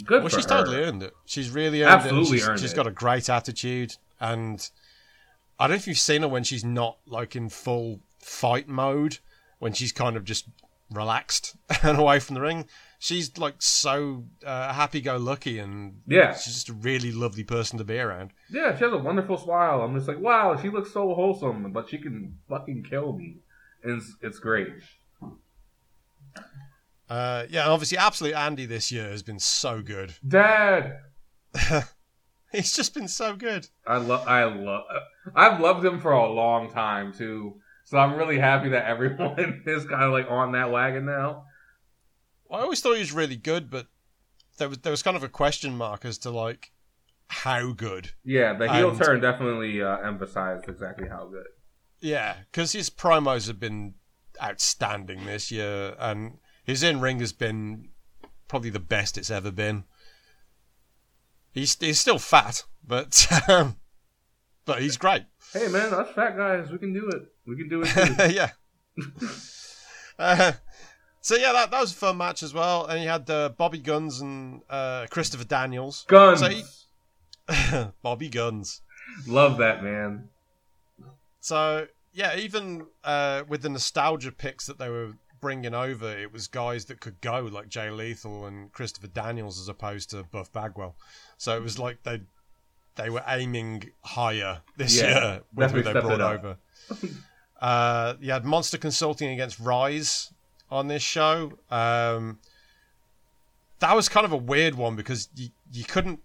Good. Well, for she's her. Totally earned it. She's really earned Absolutely it. She's, earned she's it. got a great attitude. And I don't know if you've seen her when she's not like in full fight mode, when she's kind of just relaxed and away from the ring. She's like so uh, happy-go-lucky, and yeah. she's just a really lovely person to be around. Yeah, she has a wonderful smile. I'm just like, wow, she looks so wholesome, but she can fucking kill me. And it's, it's great. Uh, yeah, and obviously Absolute Andy this year has been so good. Dad! He's just been so good. I love, I love, I've loved him for a long time too. So I'm really happy that everyone is kind of like on that wagon now. I always thought he was really good, but there was there was kind of a question mark as to like how good. Yeah, the heel and, turn definitely uh, emphasized exactly how good. Yeah, because his promos have been outstanding this year, and his in ring has been probably the best it's ever been. He's he's still fat, but um, but he's great. Hey man, us fat guys, we can do it. We can do it too. Yeah. uh, So yeah, that, that was a fun match as well. And you had uh, Bobby Guns and uh, Christopher Daniels. Guns. So he... Bobby Guns. Love that, man. So yeah, even uh, with the nostalgia picks that they were bringing over, it was guys that could go, like Jay Lethal and Christopher Daniels, as opposed to Buff Bagwell. So it was like they they were aiming higher this yeah, year with who they brought over. Uh, you had Monster Consulting against Rise on this show. Um, that was kind of a weird one because you, you couldn't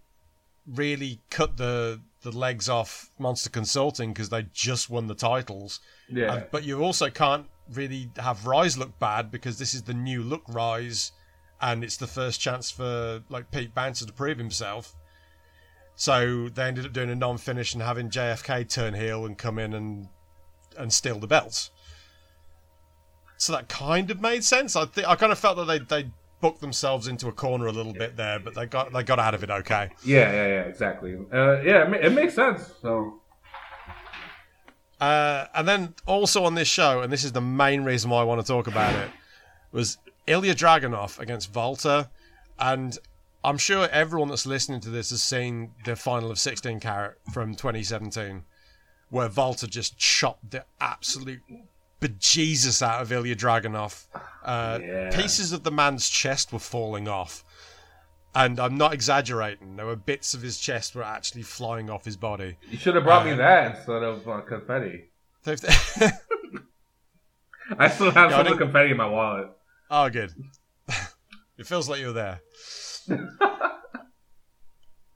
really cut the the legs off Monster Consulting because they just won the titles. Yeah. Uh, but you also can't really have Rise look bad because this is the new look Rise, and it's the first chance for like Pete Bouncer to prove himself. So they ended up doing a non-finish and having J F K turn heel and come in and and steal the belts. So that kind of made sense. I think I kind of felt that they they booked themselves into a corner a little bit there, but they got they got out of it okay. Yeah, yeah, yeah, exactly. Uh, yeah, it, ma- it makes sense. So. Uh, and then also on this show, and this is the main reason why I want to talk about it, was Ilya Dragunov against Volta. And I'm sure everyone that's listening to this has seen the final of sixteen karat from twenty seventeen, where Volta just chopped the absolute bejesus out of Ilya Dragunov. Uh, yeah. Pieces of the man's chest were falling off. And I'm not exaggerating. There were bits of his chest were actually flying off his body. You should have brought um, me that instead of uh, confetti. I still have yeah, some of the confetti in my wallet. Oh, good. It feels like you were there.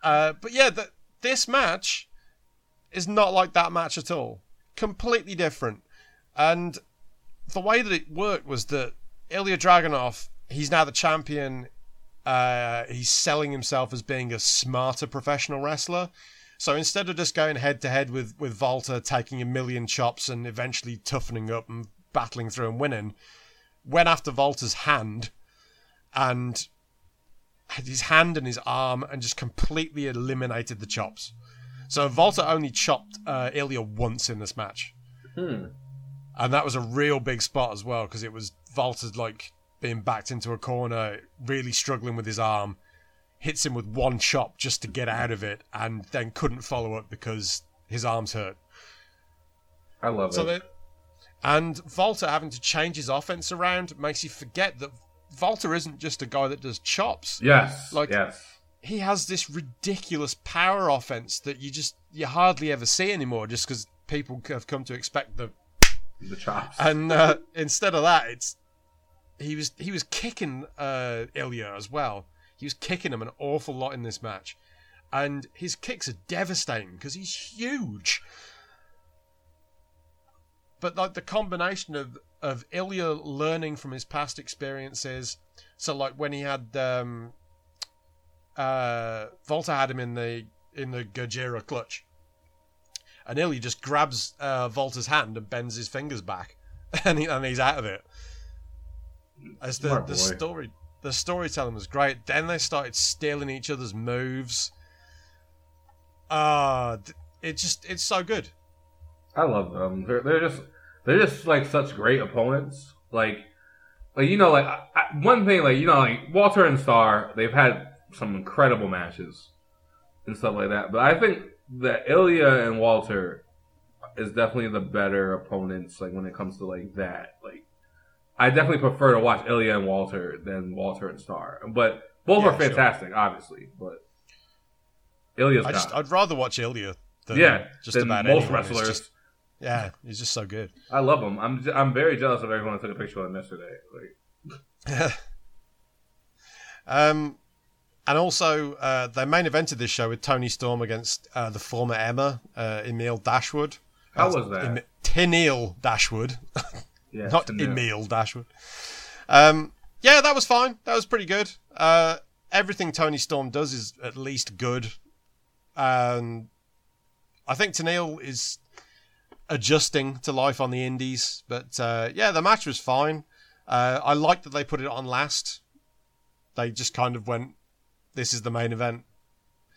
uh, but yeah, the, this match is not like that match at all. Completely different. And the way that it worked was that Ilya Dragunov, he's now the champion. Uh, he's selling himself as being a smarter professional wrestler. So instead of just going head-to-head with, with Volta, taking a million chops and eventually toughening up and battling through and winning, went after Volta's hand and his hand and his arm and just completely eliminated the chops. So Volta only chopped uh, Ilya once in this match. Hmm. And that was a real big spot as well because it was Volta's like... being backed into a corner, really struggling with his arm, hits him with one chop just to get out of it, and then couldn't follow up because his arms hurt. I love so it. They, and Volta having to change his offense around makes you forget that Volta isn't just a guy that does chops. Yes, like yes. He has this ridiculous power offense that you just you hardly ever see anymore, just because people have come to expect the the chops. And uh, instead of that, it's He was he was kicking uh, Ilya as well. He was kicking him an awful lot in this match. And his kicks are devastating because he's huge. But like the combination of, of Ilya learning from his past experiences. So like when he had... Um, uh, Volta had him in the, in the Gojira clutch. And Ilya just grabs uh, Volta's hand and bends his fingers back. And, he, and he's out of it. As the, the story, the storytelling was great. Then they started stealing each other's moves. Uh it just it's so good. I love them. They're they're just they're just like such great opponents. Like like you know like I, I, one thing like you know like Walter and Starr, they've had some incredible matches and stuff like that. But I think that Ilya and Walter is definitely the better opponents. Like when it comes to like that like. I definitely prefer to watch Ilya and Walter than Walter and Starr. But both yeah, are fantastic, sure. Obviously. But Ilya's I just, I'd rather watch Ilya than yeah, just than about most anyone. Wrestlers. Just, yeah, he's just so good. I love him. I'm just, I'm very jealous of everyone who took a picture of him yesterday. Like. um, and also, uh, they main evented this show with Tony Storm against uh, the former Emma, uh, Emile Dashwood. How uh, was that? Em- Tenille Dashwood. Yeah, Not Emile Dashwood. Um, yeah, that was fine. That was pretty good. Uh, everything Tony Storm does is at least good. Um, I think Tenille is adjusting to life on the indies. But uh, yeah, the match was fine. Uh, I liked that they put it on last. They just kind of went, this is the main event.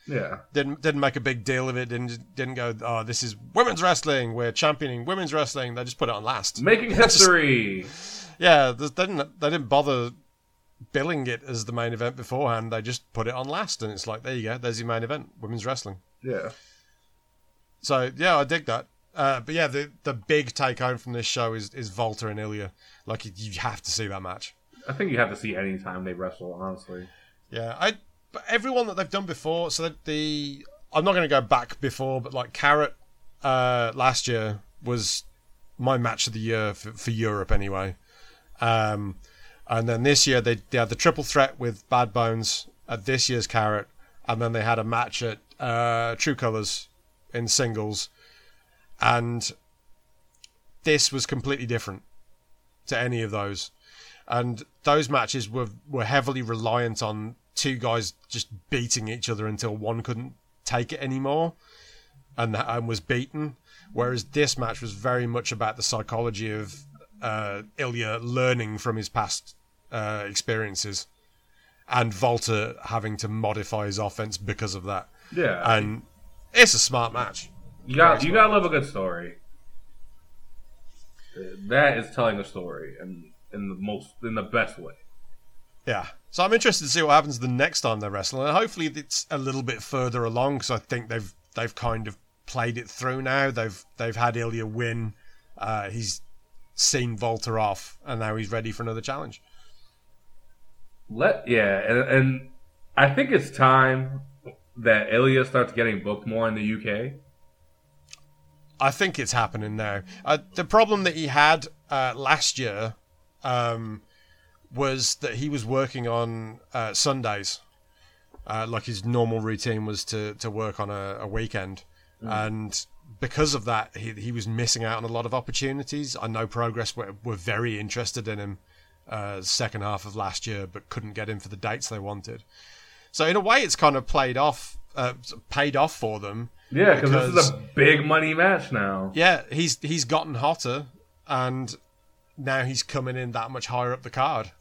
Yeah, didn't didn't make a big deal of it. Didn't didn't go. Oh, this is women's wrestling. We're championing women's wrestling. They just put it on last, making history. Yeah, they didn't, they didn't bother billing it as the main event beforehand. They just put it on last, and it's like, there you go, there's your main event, women's wrestling. Yeah. So, yeah, I dig that. Uh, but yeah, the the big take home from this show is, is Volta and Ilya. Like, you, you have to see that match. I think you have to see any time they wrestle, honestly. Yeah, I but everyone that they've done before, so that the... I'm not going to go back before, but like Carrot uh, last year was my match of the year for, for Europe anyway. Um, and then this year they, they had the triple threat with Bad Bones at this year's Carrot, and then they had a match at uh, True Colours in singles, and this was completely different to any of those. And those matches were, were heavily reliant on two guys just beating each other until one couldn't take it anymore and, and was beaten, whereas this match was very much about the psychology of uh, Ilya learning from his past uh, experiences and Volta having to modify his offense because of that. Yeah. And it's a smart match. You got you got to love a good story. That is telling a story in, in the most in the best way. Yeah. So I'm interested to see what happens the next time they wrestle, and hopefully it's a little bit further along, because I think they've they've kind of played it through now. They've they've had Ilya win. Uh, he's seen Volta off, and now he's ready for another challenge. Let yeah, and, and I think it's time that Ilya starts getting booked more in the U K. I think it's happening now. Uh, the problem that he had uh, last year um, was that he was working on uh, Sundays. Uh, like his normal routine was to, to work on a, a weekend. Mm. And because of that, he he was missing out on a lot of opportunities. I know Progress were, were very interested in him uh, second half of last year, but couldn't get him for the dates they wanted. So in a way, it's kind of played off, uh, paid off for them. Yeah, because this is a big money match now. Yeah, he's he's gotten hotter, and now he's coming in that much higher up the card.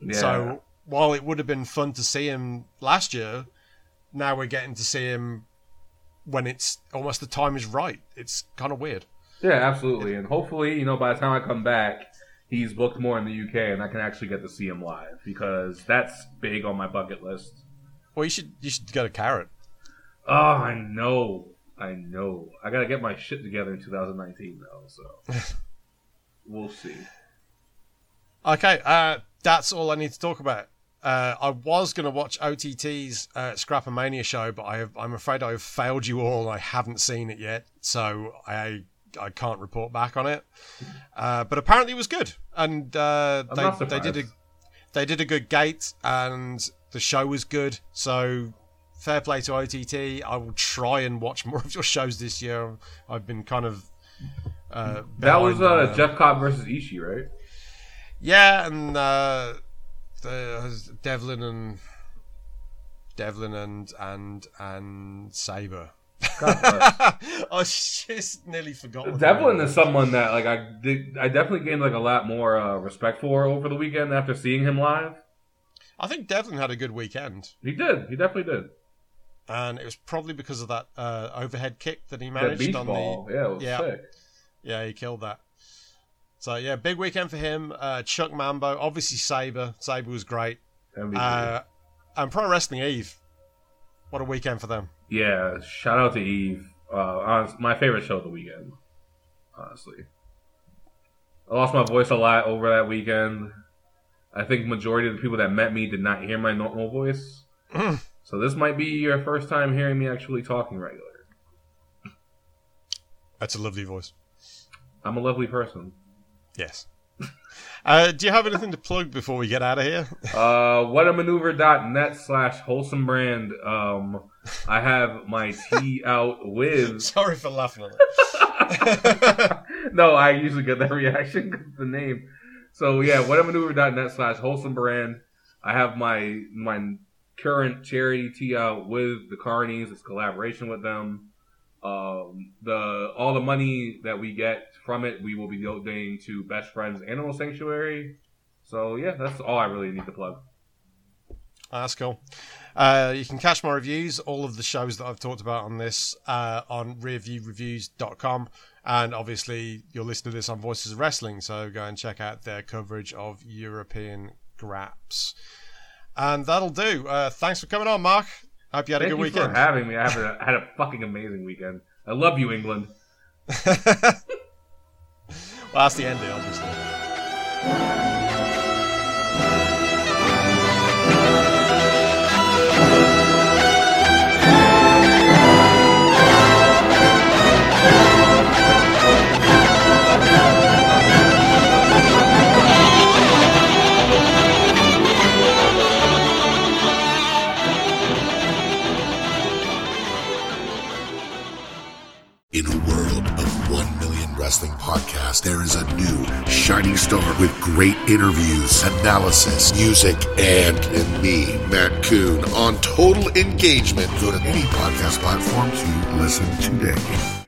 Yeah. So while it would have been fun to see him last year, now we're getting to see him when it's almost the time is right. It's kind of weird. Yeah, absolutely. It, and hopefully, you know, by the time I come back, he's booked more in the U K, and I can actually get to see him live, because that's big on my bucket list. Well, you should you should go to Carrot. Oh, I know. I know. I gotta get my shit together in two thousand nineteen, though, so... We'll see. Okay, uh, that's all I need to talk about. Uh, I was gonna watch O T T's uh, Scrap-a-Mania show, but I have, I'm afraid I have failed you all. I haven't seen it yet, so I I can't report back on it. Uh, but apparently it was good. And uh, they, they, did a, they did a good gate, and the show was good, so... Fair play to O T T. I will try and watch more of your shows this year. I've been kind of... Uh, that was uh, the, Jeff Cobb versus Ishii, right? Yeah, and uh, the, Devlin and... Devlin and and, and Sabre. I just nearly forgot. Devlin is someone that like I did, I definitely gained like a lot more uh, respect for over the weekend after seeing him live. I think Devlin had a good weekend. He did. He definitely did. And it was probably because of that uh, overhead kick that he managed that beach on ball. the yeah, it was yeah, sick. yeah, he killed that. So yeah, big weekend for him. Uh, Chuck Mambo, obviously Sabre. Sabre was great. Uh, and Pro Wrestling Eve. What a weekend for them. Yeah, shout out to Eve. Uh, my favorite show of the weekend, honestly. I lost my voice a lot over that weekend. I think majority of the people that met me did not hear my normal voice. Mm. So this might be your first time hearing me actually talking regular. That's a lovely voice. I'm a lovely person. Yes. uh, do you have anything to plug before we get out of here? uh, whatamaneuver.net slash wholesome brand. Um, I have my tea out with... Sorry for laughing at that. No, I usually get that reaction because of the name. So yeah, whatamaneuver.net slash wholesome brand. I have my my current charity tea out with the Carnies. It's collaboration with them. Um, the all the money that we get from it, we will be donating to Best Friends Animal Sanctuary. So yeah, that's all I really need to plug. That's cool. Uh, you can catch my reviews, all of the shows that I've talked about on this, uh, on rear view reviews dot com. And obviously, you're listening to this on Voices of Wrestling, so go and check out their coverage of European Graps. And that'll do. Uh, thanks for coming on, Mark. Hope you had Thank a good weekend. Thank you for having me. I had a, had a fucking amazing weekend. I love you, England. Well, that's the end of it, obviously. In a world of one million wrestling podcasts, there is a new shining star with great interviews, analysis, music, and, and me, Matt Kuhn, on total engagement. Go to any podcast platform to listen today.